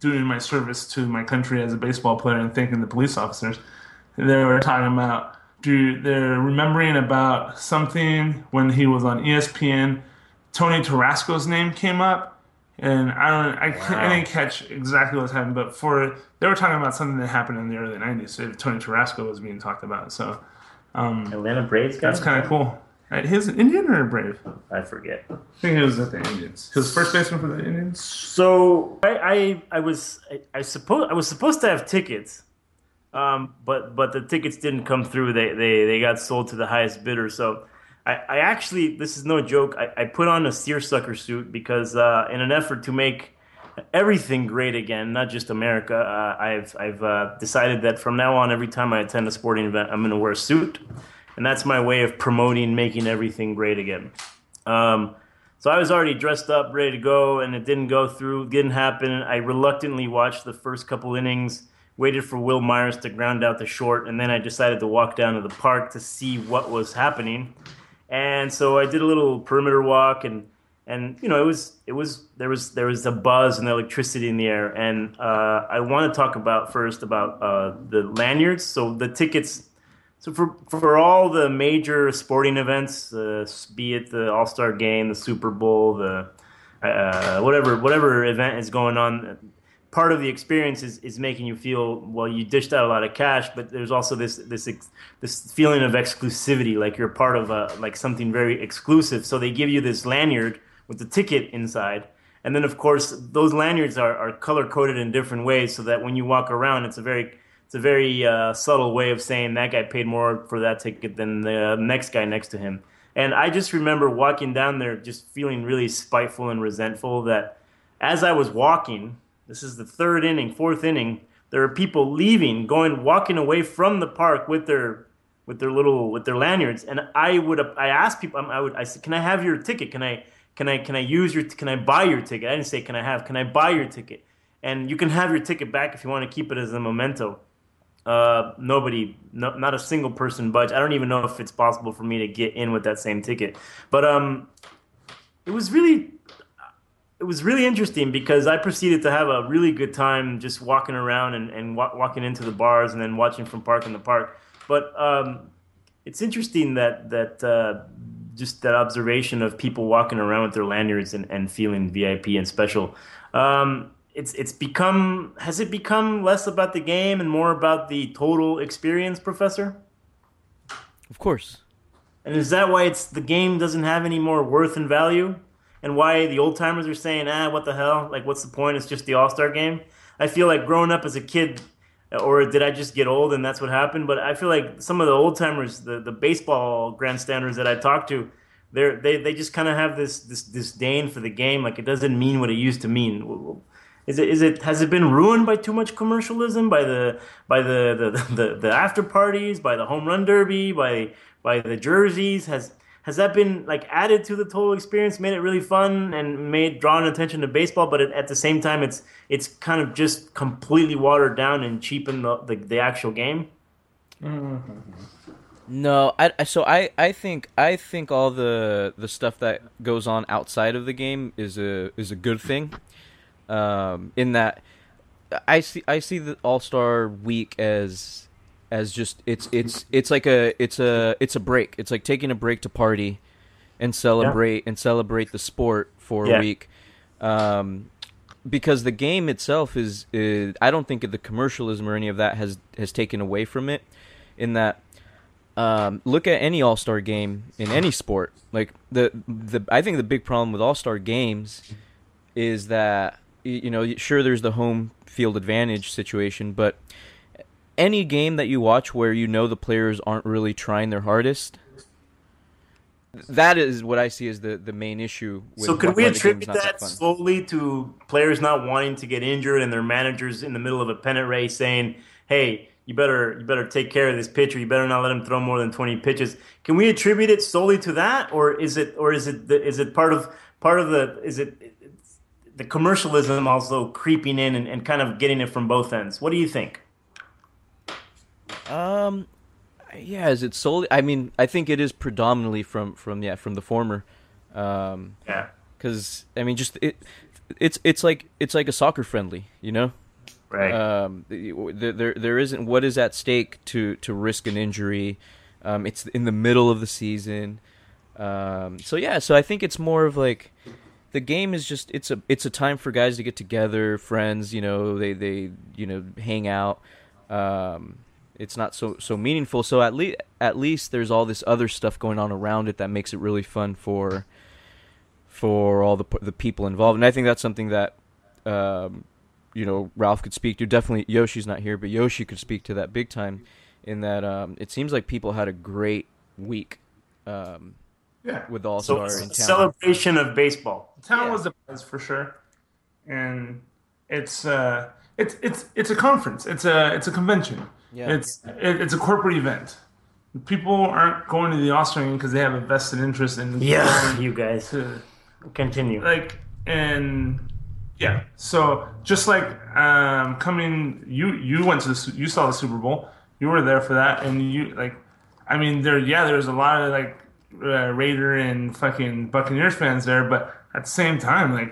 doing my service to my country as a baseball player and thanking the police officers, they were talking about, they're remembering about something when he was on ESPN. Tony Tarasco's name came up. And I didn't catch exactly what's happened, but they were talking about something that happened in the early 90s. Tony Tarasco was being talked about. So Atlanta Braves guy? That's kind of cool. Right, he was an Indian or a Brave? I forget. I think he was at the Indians. He was first baseman for the Indians. So I was supposed to have tickets, but the tickets didn't come through. They got sold to the highest bidder. So. I actually, this is no joke, I put on a seersucker suit because in an effort to make everything great again, not just America, I've decided that from now on, every time I attend a sporting event, I'm going to wear a suit. And that's my way of promoting making everything great again. So I was already dressed up, ready to go, and it didn't go through, didn't happen. I reluctantly watched the first couple innings, waited for Will Myers to ground out the short, and then I decided to walk down to the park to see what was happening. And so I did a little perimeter walk, and you know there was a buzz and electricity in the air. And I want to talk about first about the lanyards. So the tickets. So for all the major sporting events, be it the All-Star Game, the Super Bowl, the whatever event is going on, part of the experience is making you feel, well, you dished out a lot of cash, but there's also this feeling of exclusivity, like you're part of like something very exclusive. So they give you this lanyard with the ticket inside. And then, of course, those lanyards are color-coded in different ways so that when you walk around, it's a very subtle way of saying that guy paid more for that ticket than the next guy next to him. And I just remember walking down there just feeling really spiteful and resentful that as I was walking... This is the third inning, fourth inning. There are people leaving, walking away from the park with their lanyards. And I asked people, I said, "Can I have your ticket? Can I buy your ticket?" I didn't say, "Can I buy your ticket?" And you can have your ticket back if you want to keep it as a memento. Not a single person budged. I don't even know if it's possible for me to get in with that same ticket. But It was really interesting because I proceeded to have a really good time just walking around and walking into the bars and then watching from park in the park. But it's interesting that just that observation of people walking around with their lanyards and feeling VIP and special. Has it become less about the game and more about the total experience, Professor? Of course. And is that why the game doesn't have any more worth and value? And why the old-timers are saying, what the hell? Like, what's the point? It's just the All-Star Game. I feel like growing up as a kid, or did I just get old and that's what happened? But I feel like some of the old-timers, the baseball grandstanders that I talk to, they just kind of have this disdain for the game. Like, it doesn't mean what it used to mean. Has it been ruined by too much commercialism, by the after parties, by the home run derby, by the jerseys? Has that been like added to the total experience, made it really fun, and drawn attention to baseball? But at the same time, it's kind of just completely watered down and cheapened the actual game. No, I think all the stuff that goes on outside of the game is a good thing. In that, I see the All-Star Week as just it's like a break. It's like taking a break to party and celebrate the sport for a week. Because the game itself is I don't think the commercialism or any of that has taken away from it, in that look at any all-star game in any sport. Like the I think the big problem with all-star games is that, you know, sure, there's the home field advantage situation, but any game that you watch where you know the players aren't really trying their hardest, that is what I see as the main issue. With so could we attribute that slowly to players not wanting to get injured and their managers in the middle of a pennant race saying, hey, you better take care of this pitcher. You better not let him throw more than 20 pitches. Can we attribute it solely to that, or is it the commercialism also creeping in and kind of getting it from both ends? What do you think? Yeah, is it solely? I mean, I think it is predominantly from the former. Because I mean, just it's like a soccer friendly, you know. Right. There isn't what is at stake to risk an injury. It's in the middle of the season. So I think it's more of like the game is just it's a time for guys to get together, friends. You know, they hang out. It's not so meaningful. So at least there's all this other stuff going on around it that makes it really fun for all the people involved. And I think that's something that Ralph could speak to. Definitely Yoshi's not here, but Yoshi could speak to that big time. In that it seems like people had a great week. With All-Star in town. Celebration of baseball. The town was the buzz for sure, and it's a conference. It's a convention. Yeah. It's a corporate event. People aren't going to the All-Star game because they have a vested interest in you guys to continue. So just like you saw the Super Bowl, you were there for that, and there's a lot of Raider and fucking Buccaneers fans there, but at the same time,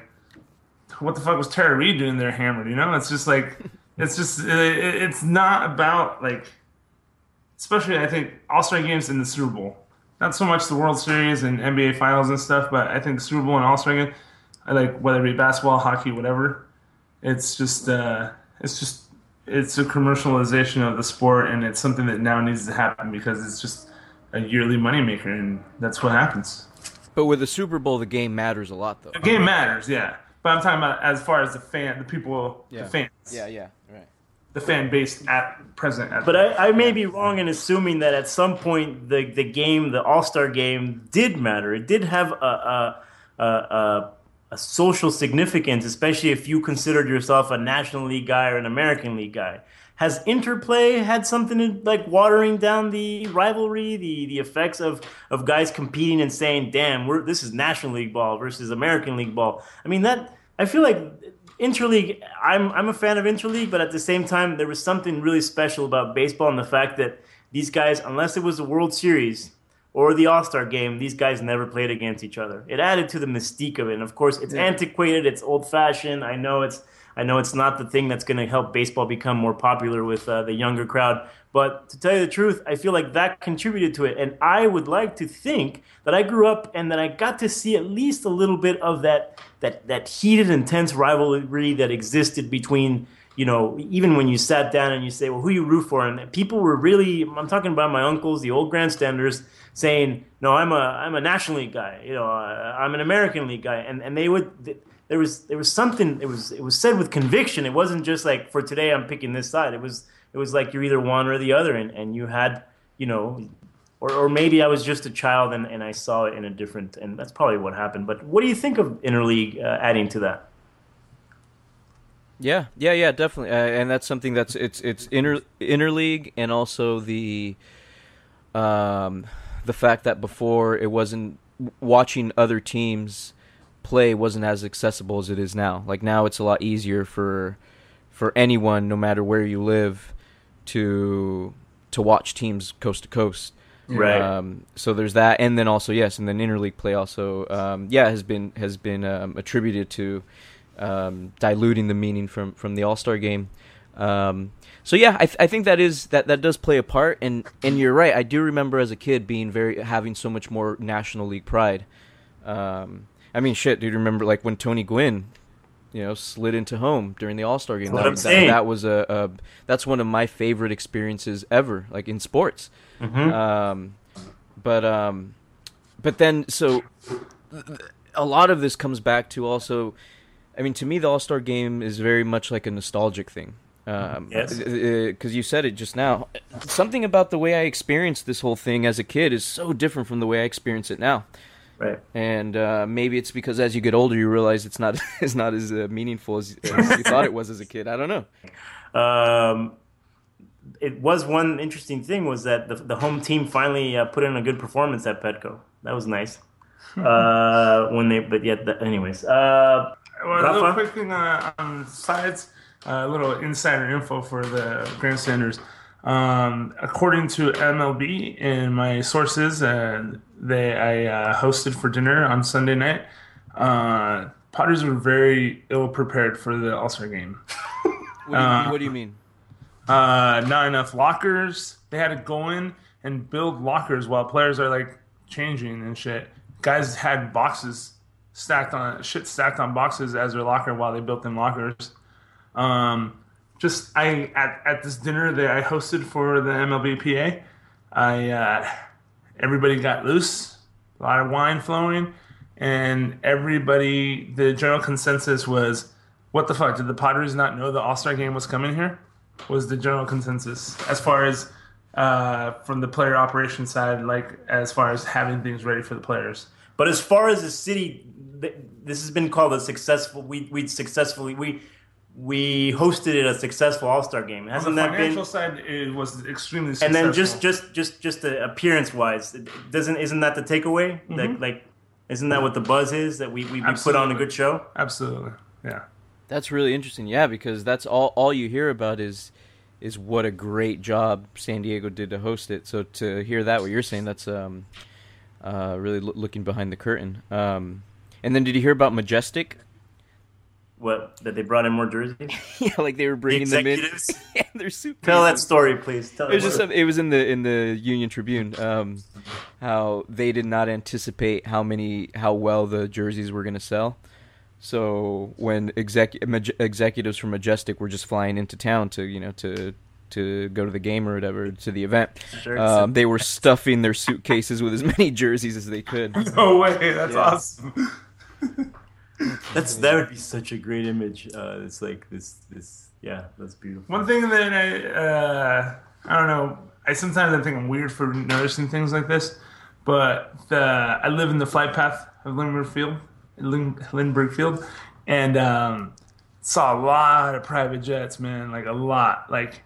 what the fuck was Tara Reid doing there hammered? You know, it's just like. It's just, it's not about, especially I think All-Star games and the Super Bowl. Not so much the World Series and NBA Finals and stuff, but I think the Super Bowl and All-Star game, whether it be basketball, hockey, whatever, it's a commercialization of the sport, and it's something that now needs to happen because it's just a yearly moneymaker, and that's what happens. But with the Super Bowl, the game matters a lot, though. The game matters, yeah. But I'm talking about as far as the fans. Yeah, right. The fan base present. But I may be wrong in assuming that at some point the All-Star game did matter. It did have a social significance, especially if you considered yourself a National League guy or an American League guy. Has interplay had something like watering down the rivalry, the effects of guys competing and saying, damn, this is National League ball versus American League ball? I mean, I feel like interleague, I'm a fan of interleague, but at the same time, there was something really special about baseball and the fact that these guys, unless it was the World Series or the All-Star game, these guys never played against each other. It added to the mystique of it. And of course, it's antiquated, it's old-fashioned, I know it's not the thing that's going to help baseball become more popular with the younger crowd. But to tell you the truth, I feel like that contributed to it. And I would like to think that I grew up and that I got to see at least a little bit of that heated, intense rivalry that existed between, you know, even when you sat down and you say, well, who you root for? And people were really, I'm talking about my uncles, the old grandstanders, saying, no, I'm a National League guy. You know, I'm an American League guy. And they would... There was something. It was said with conviction. It wasn't just like, for today I'm picking this side. It was like you're either one or the other, and you had, you know, or maybe I was just a child and I saw it in a different. And that's probably what happened. But what do you think of interleague adding to that? Yeah, definitely. And that's something that's it's interleague, and also the fact that before it wasn't watching other teams. Play wasn't as accessible as it is now. Like now it's a lot easier for anyone, no matter where you live, to watch teams coast to coast. Right. So there's that, and then also interleague play also has been attributed to diluting the meaning from the All-Star game. So yeah, I think that does play a part, and you're right. I do remember as a kid being having so much more National League pride. I mean, shit, dude. Remember like when Tony Gwynn, slid into home during the All-Star game. That was that's one of my favorite experiences ever, like in sports. Mm-hmm. But then so a lot of this comes back to also, I mean, to me the All-Star game is very much like a nostalgic thing. Yes. Because you said it just now. Something about the way I experienced this whole thing as a kid is so different from the way I experience it now. Right. And maybe it's because as you get older, you realize it's not as meaningful as you thought it was as a kid. I don't know. It was one interesting thing was that the home team finally put in a good performance at Petco. That was nice. Anyways. Well, a little quick thing on sides. A little insider info for the grandstanders. According to MLB and my sources, I hosted for dinner on Sunday night. Padres were very ill prepared for the All-Star game. What do you mean? Not enough lockers. They had to go in and build lockers while players are like changing and shit. Guys had boxes stacked on boxes as their locker while they built them lockers. At this dinner that I hosted for the MLBPA, everybody got loose, a lot of wine flowing, and the general consensus was, what the fuck, did the Padres not know the All-Star game was coming here? Was the general consensus as far as from the player operation side, like as far as having things ready for the players. But as far as the city, this has been called a successful, we hosted it a successful All-Star game. Hasn't that been? On the financial side, it was extremely successful. And then just the appearance-wise, isn't that the takeaway? Mm-hmm. Isn't that what the buzz is, that we put on a good show? Absolutely, yeah. That's really interesting, yeah, because that's all you hear about is what a great job San Diego did to host it. So to hear what you're saying, that's really looking behind the curtain. And then did you hear about Majestic? What, that they brought in more jerseys? Yeah, like they were bringing them in. Yeah, they're super. Tell that story, please. It was in the Union Tribune. How they did not anticipate how well the jerseys were going to sell. So when executives from Majestic were just flying into town to go to the game or whatever, to the event, they were stuffing their suitcases with as many jerseys as they could. No way! That's awesome. That would be such a great image. It's like this. Yeah, that's beautiful. One thing that I don't know. I think I'm weird for noticing things like this, but I live in the flight path of Lindbergh Field, and saw a lot of private jets, man. Like a lot. Like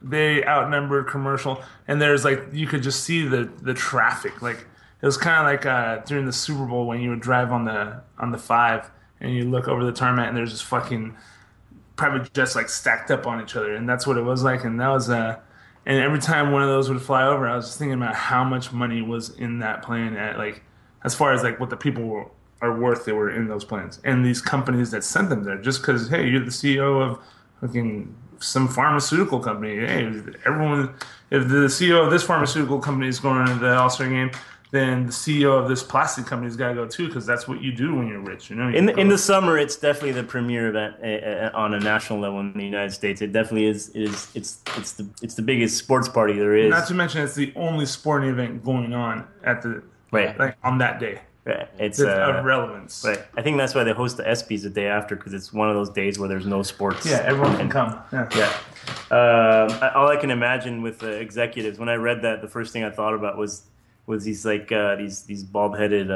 they outnumbered commercial, and there's like you could just see the traffic. Like it was kind of like during the Super Bowl when you would drive on the 5 and you look over the tarmac and there's just fucking private jets like stacked up on each other, and that's what it was like. And that was and every time one of those would fly over, I was just thinking about how much money was in that plane at like as far as like what the people are worth that were in those planes and these companies that sent them there, just because hey, you're the CEO of fucking some pharmaceutical company. Hey, if the CEO of this pharmaceutical company is going to the All-Star game, then the CEO of this plastic company's got to go too, because that's what you do when you're rich. In the summer, it's definitely the premier event on a national level in the United States. It definitely is. It's the biggest sports party there is. Not to mention, it's the only sporting event going on at the on that day. Right. It's of relevance. Right. I think that's why they host the ESPYs the day after, because it's one of those days where there's no sports. Yeah, everyone can come. Yeah. All I can imagine with the executives, when I read that, the first thing I thought about was these like these bald-headed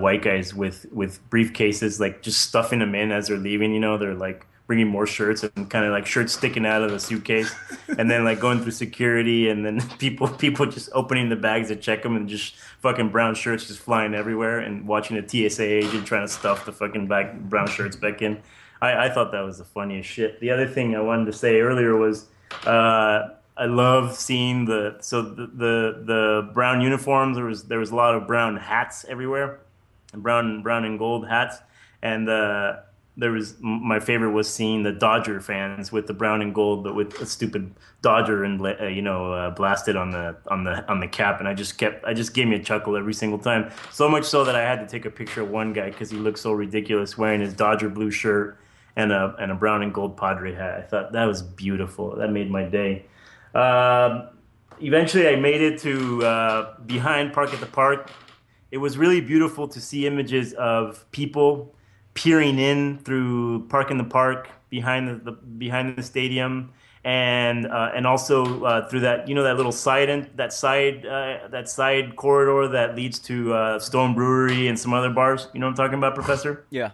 white guys with briefcases, like just stuffing them in as they're leaving. They're like bringing more shirts and kind of like shirts sticking out of the suitcase, and then like going through security, and then people just opening the bags to check them, and just fucking brown shirts just flying everywhere, and watching a TSA agent trying to stuff the fucking brown shirts back in. I thought that was the funniest shit. The other thing I wanted to say earlier was. I love seeing the brown uniforms. There was a lot of brown hats everywhere, brown and gold hats, and there was, my favorite was seeing the Dodger fans with the brown and gold, but with a stupid Dodger and blasted on the cap, and I just gave me a chuckle every single time. So much so that I had to take a picture of one guy because he looked so ridiculous wearing his Dodger blue shirt and a brown and gold Padre hat. I thought that was beautiful. That made my day. Eventually, I made it to behind Park at the Park. It was really beautiful to see images of people peering in through Park in the Park behind the stadium, and also through that, you know, that little side end, that side corridor that leads to Stone Brewery and some other bars. You know what I'm talking about, Professor? Yeah.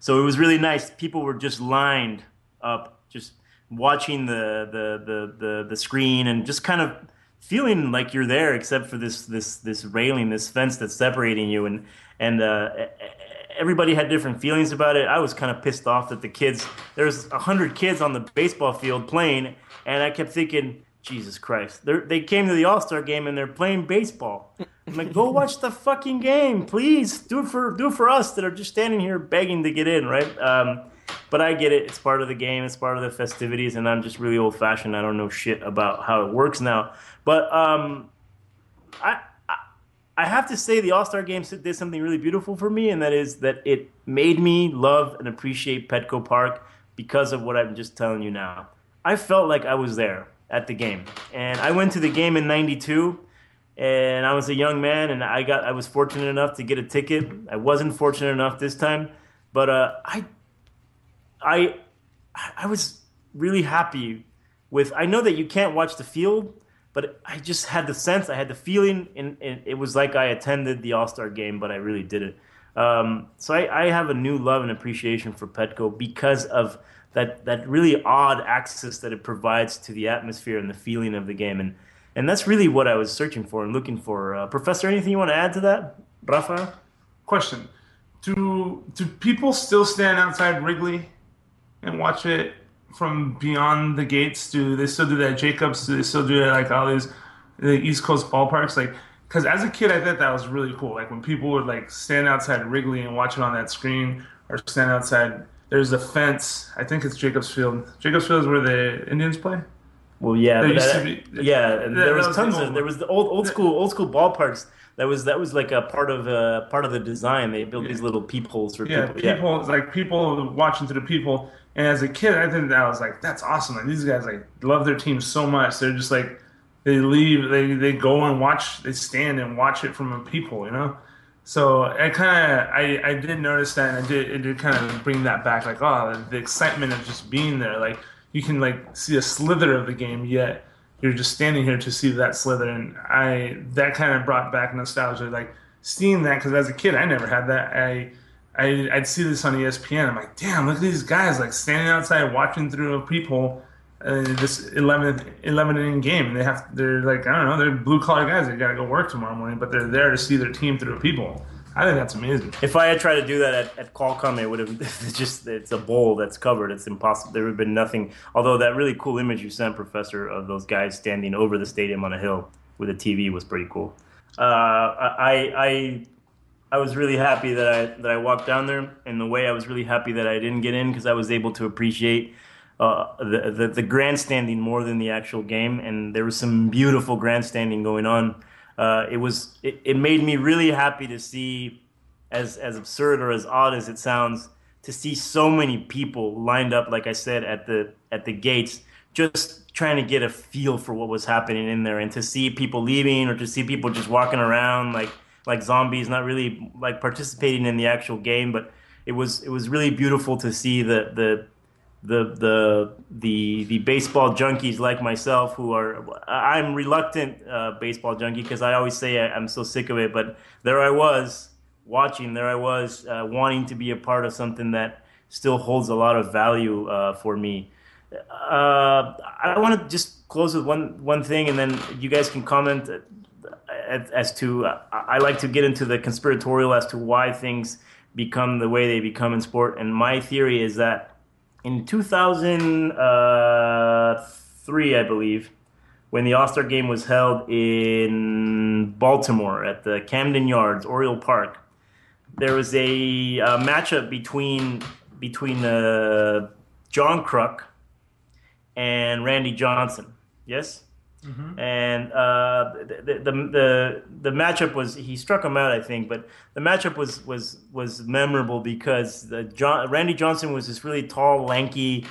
So it was really nice. People were just lined up, just watching the screen and just kind of feeling like you're there, except for this railing, this fence that's separating you and everybody had different feelings about it. I was kind of pissed off that the kids, there was 100 kids on the baseball field playing, and I kept thinking, Jesus Christ, they came to the All-Star game and they're playing baseball. I'm like, go watch the fucking game, please. Do it for us that are just standing here begging to get in, right? But I get it. It's part of the game. It's part of the festivities, and I'm just really old-fashioned. I don't know shit about how it works now. But I have to say the All-Star Game did something really beautiful for me, and that is that it made me love and appreciate Petco Park because of what I'm just telling you now. I felt like I was there at the game. And I went to the game in 92, and I was a young man, and I was fortunate enough to get a ticket. I wasn't fortunate enough this time, but I was really happy with – I know that you can't watch the field – but I just had the sense, I had the feeling, and it was like I attended the All-Star game, but I really didn't. So I have a new love and appreciation for Petco because of that really odd access that it provides to the atmosphere and the feeling of the game. And that's really what I was searching for and looking for. Professor, anything you want to add to that? Rafa? Question. Do people still stand outside Wrigley and watch it? From beyond the gates, do they still do that at Jacobs? Do they still do that like all these the East Coast ballparks? Like, because as a kid, I thought that was really cool. Like when people would like stand outside Wrigley and watch it on that screen, or stand outside. There's a fence. I think it's Jacobs Field. Jacobs Field is where the Indians play. Well, yeah, and there was tons of. There was the old school ballparks. That was like a part of the design. They built these little peepholes for people. Yeah, people like people watching through the peephole. And as a kid, I think that I was like, that's awesome. Like these guys like love their team so much. They're just like they leave, they go and watch, they stand and watch it from a peephole, you know? So I kinda I did notice that, and it did kind of bring that back, like, oh, the excitement of just being there. Like you can like see a slither of the game, yet you're just standing here to see that slither, and that kind of brought back nostalgia, like seeing that, because as a kid I never had that. I'd see this on ESPN. I'm like, damn, look at these guys like standing outside, watching through a peephole, this 11 inning game. And they're like, I don't know, they're blue collar guys. They gotta go work tomorrow morning, but they're there to see their team through a peephole. I think that's amazing. If I had tried to do that at Qualcomm, it would have it's a bowl that's covered. It's impossible. There would have been nothing. Although that really cool image you sent, Professor, of those guys standing over the stadium on a hill with a TV was pretty cool. I was really happy that I walked down there, and the way I was really happy that I didn't get in because I was able to appreciate the grandstanding more than the actual game, and there was some beautiful grandstanding going on. It made me really happy to see, as absurd or as odd as it sounds, to see so many people lined up, like I said, at the gates, just trying to get a feel for what was happening in there, and to see people leaving or to see people just walking around like zombies, not really like participating in the actual game, but it was really beautiful to see the baseball junkies like myself I'm reluctant baseball junkie because I always say I'm so sick of it, but there I was watching, wanting to be a part of something that still holds a lot of value for me. I want to just close with one thing, and then you guys can comment. I like to get into the conspiratorial as to why things become the way they become in sport. And my theory is that in 2003, I believe, when the All-Star Game was held in Baltimore at the Camden Yards, Oriole Park, there was a matchup between between John Kruk and Randy Johnson. Yes? Mm-hmm. And the matchup was, he struck him out, I think, but the matchup was memorable because Randy Johnson was this really tall, lanky,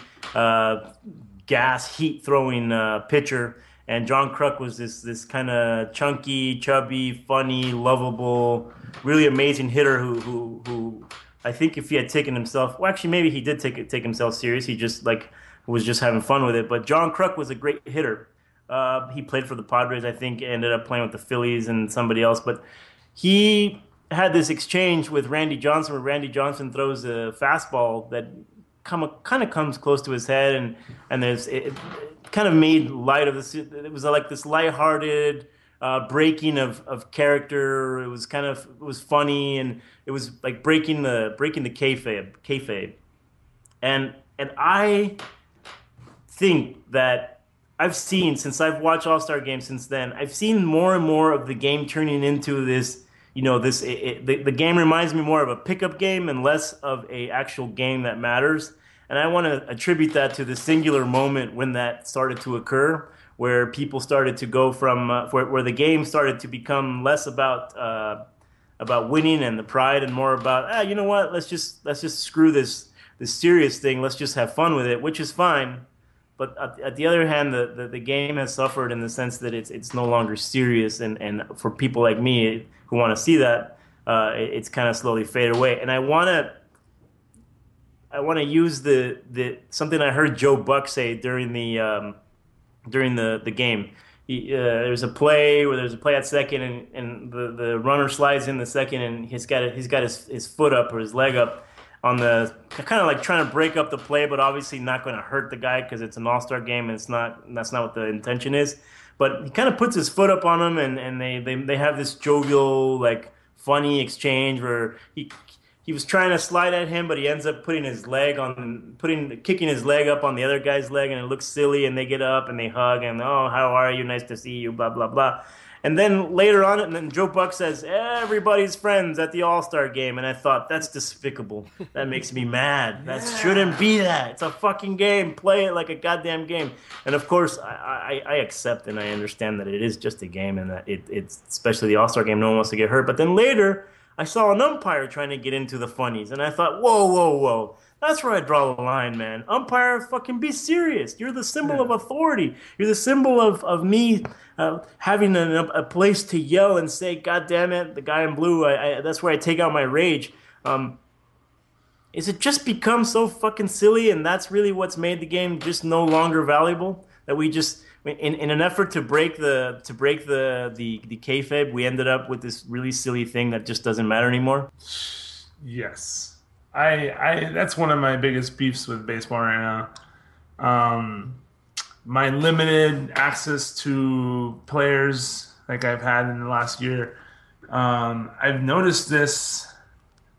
gas, heat-throwing pitcher, and John Kruk was this kind of chunky, chubby, funny, lovable, really amazing hitter who I think if he had taken himself, well, actually maybe he did take himself serious. He just was just having fun with it. But John Kruk was a great hitter. He played for the Padres, I think, ended up playing with the Phillies and somebody else. But he had this exchange with Randy Johnson where Randy Johnson throws a fastball that kind of comes close to his head, and it kind of made light of this. It was like this lighthearted breaking of character. It was kind of, it was funny, and it was like breaking the kayfabe. And I think that I've seen, since I've watched All-Star games since then, I've seen more and more of the game turning into this, the game reminds me more of a pickup game and less of a actual game that matters. And I want to attribute that to the singular moment when that started to occur, where people started to go from, where the game started to become less about winning and the pride and more about, you know what, let's just screw this serious thing, let's just have fun with it, which is fine. But at the other hand, the game has suffered in the sense that it's no longer serious, and for people like me who want to see that, it's kind of slowly faded away. And I want to use the something I heard Joe Buck say during the game. There's a play where there's a play at second, and the runner slides in the second, and he's got his foot up or his leg up on the, kind of like trying to break up the play, but obviously not going to hurt the guy because it's an All-Star game and that's not what the intention is. But he kind of puts his foot up on him, and they have this jovial, like, funny exchange where he was trying to slide at him, but he ends up putting his leg on, kicking his leg up on the other guy's leg, and it looks silly, and they get up and they hug, and, oh, how are you? Nice to see you, blah, blah, blah. And then later on, and then Joe Buck says, everybody's friends at the All-Star game. And I thought, that's despicable. That makes me mad. That shouldn't be that. It's a fucking game. Play it like a goddamn game. And, of course, I accept and I understand that it is just a game, and that it's especially the All-Star game, no one wants to get hurt. But then later, I saw an umpire trying to get into the funnies. And I thought, whoa, whoa, whoa. That's where I draw the line, man. Umpire, fucking be serious. You're the symbol of authority. You're the symbol of me having a place to yell and say, God damn it, the guy in blue, that's where I take out my rage. Is it just become so fucking silly, and that's really what's made the game just no longer valuable? That we just, in an effort to break the kayfabe, we ended up with this really silly thing that just doesn't matter anymore? Yes. I that's one of my biggest beefs with baseball right now. My limited access to players like I've had in the last year, I've noticed this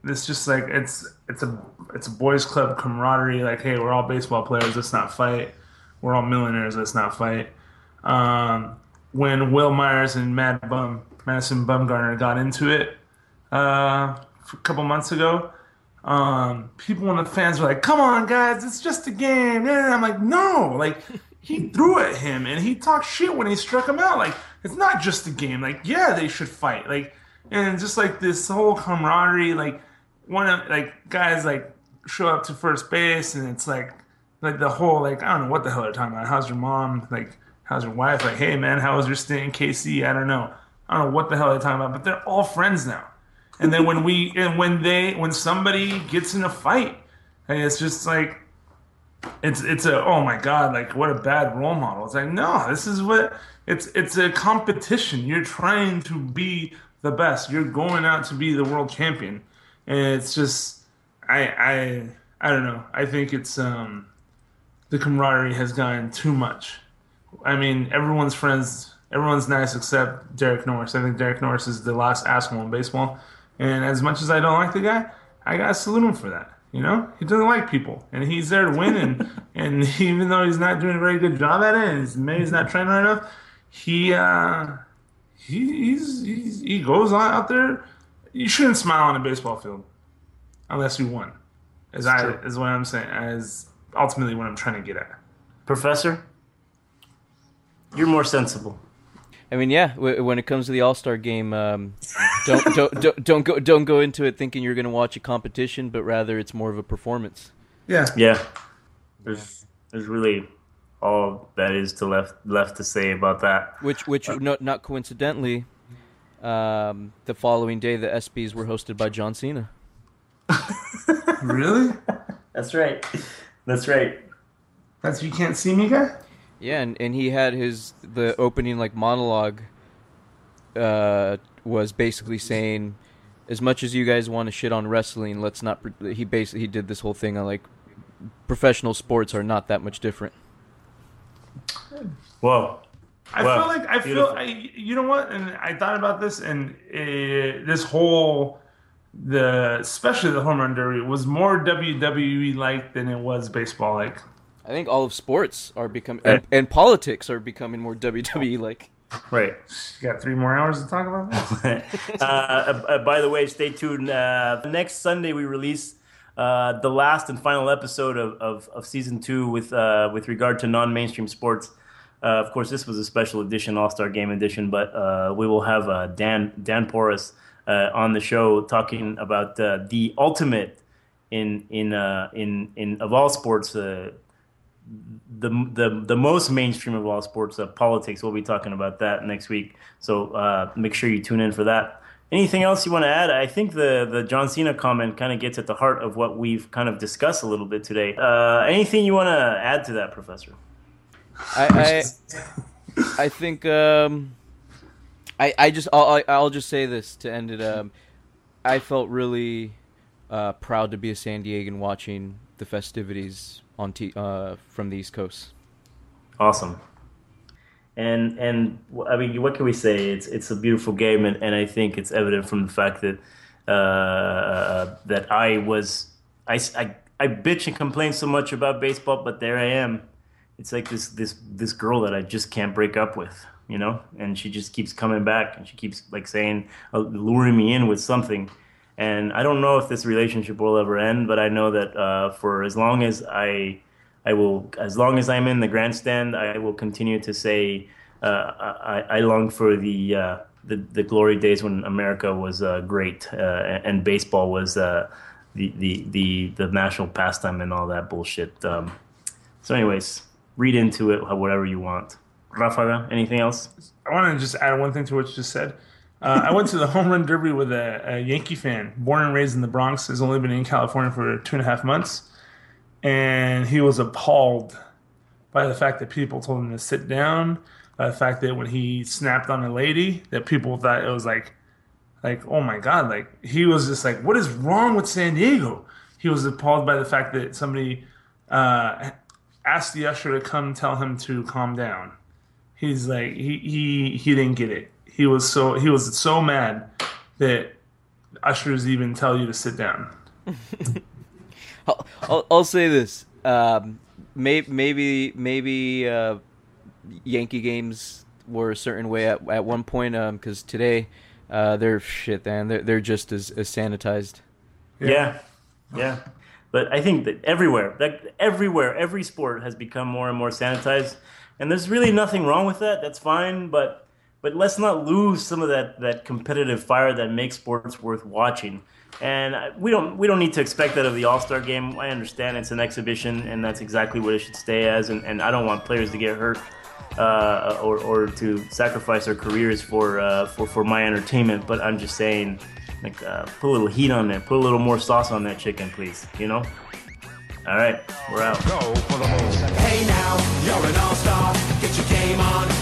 just like it's a boys club camaraderie. Like, hey, we're all baseball players. Let's not fight. We're all millionaires. Let's not fight. When Will Myers and Madison Bumgarner got into it a couple months ago. People and the fans were like, come on, guys, it's just a game. And I'm like, no, like, he threw at him and he talked shit when he struck him out. Like, it's not just a game. Like, yeah, they should fight. Like, and just like this whole camaraderie, like, one of, like, guys, like, show up to first base, and it's like the whole, like, I don't know what the hell they're talking about. How's your mom? Like, how's your wife? Like, hey, man, how was your stay in KC? I don't know what the hell they're talking about, but they're all friends now. And then when somebody gets in a fight, and it's just like, it's oh my God, like, what a bad role model. It's like, no, this is what, it's a competition. You're trying to be the best. You're going out to be the world champion. And it's just, I don't know. I think it's, the camaraderie has gotten too much. I mean, everyone's friends, everyone's nice except Derek Norris. I think Derek Norris is the last asshole in baseball. And as much as I don't like the guy, I got to salute him for that. You know, he doesn't like people, and he's there to win. And even though he's not doing a very good job at it, and maybe he's not trying hard enough, he goes on out there. You shouldn't smile on a baseball field unless you won. Is what I'm saying. Is ultimately what I'm trying to get at. Professor, you're more sensible. I mean, yeah. When it comes to the All-Star Game, don't go into it thinking you're going to watch a competition, but rather it's more of a performance. Yeah. Yeah. There's really all that is to left to say about that. Which not coincidentally, the following day the ESPYs were hosted by John Cena. Really? That's right. That's You Can't See Me guy? Yeah, and he had the opening monologue was basically saying, as much as you guys want to shit on wrestling, let's not. He did this whole thing on professional sports are not that much different. Whoa. You know what? And I thought about this, and this whole, especially the home run derby, was more WWE-like than it was baseball-like. I think all of sports are becoming, and politics are becoming more WWE-like. Right. You got 3 more hours to talk about this? By the way, stay tuned. Next Sunday we release the last and final episode of Season 2 with regard to non-mainstream sports. Of course, this was a special edition, All-Star Game edition, but we will have Dan Porras on the show talking about the ultimate in of all sports, the most mainstream of all sports, politics. We'll be talking about that next week. So make sure you tune in for that. Anything else you want to add? I think the John Cena comment kind of gets at the heart of what we've kind of discussed a little bit today. Anything you want to add to that, Professor? I think I'll just say this to end it. I felt really proud to be a San Diegan watching the festivities from the East Coast. Awesome. And I mean, what can we say? It's a beautiful game, and I think it's evident from the fact that that I bitch and complain so much about baseball, but there I am. It's like this girl that I just can't break up with, you know, and she just keeps coming back, and she keeps saying, luring me in with something. And I don't know if this relationship will ever end, but I know that for as long as as long as I'm in the grandstand, I will continue to say I long for the glory days when America was great and baseball was the national pastime and all that bullshit. So, anyways, read into it whatever you want. Rafa, anything else? I want to just add one thing to what you just said. I went to the home run derby with a Yankee fan, born and raised in the Bronx, has only been in California for 2.5 months. And he was appalled by the fact that people told him to sit down, by the fact that when he snapped on a lady, that people thought it was oh my God, he was just what is wrong with San Diego? He was appalled by the fact that somebody asked the usher to come tell him to calm down. He's he didn't get it. He was so mad that ushers even tell you to sit down. I'll say this. Maybe Yankee games were a certain way at one point. Because today, they're shit, man. They're just as sanitized. Yeah. But I think that every sport has become more and more sanitized, and there's really nothing wrong with that. That's fine, but let's not lose some of that competitive fire that makes sports worth watching. And we don't need to expect that of the All-Star Game. I understand it's an exhibition, and that's exactly what it should stay as. And I don't want players to get hurt or to sacrifice their careers for my entertainment. But I'm just saying, put a little heat on that, put a little more sauce on that chicken, please. You know. All right, we're out. Go for the hole. Hey now, you're an all-star. Get your game on.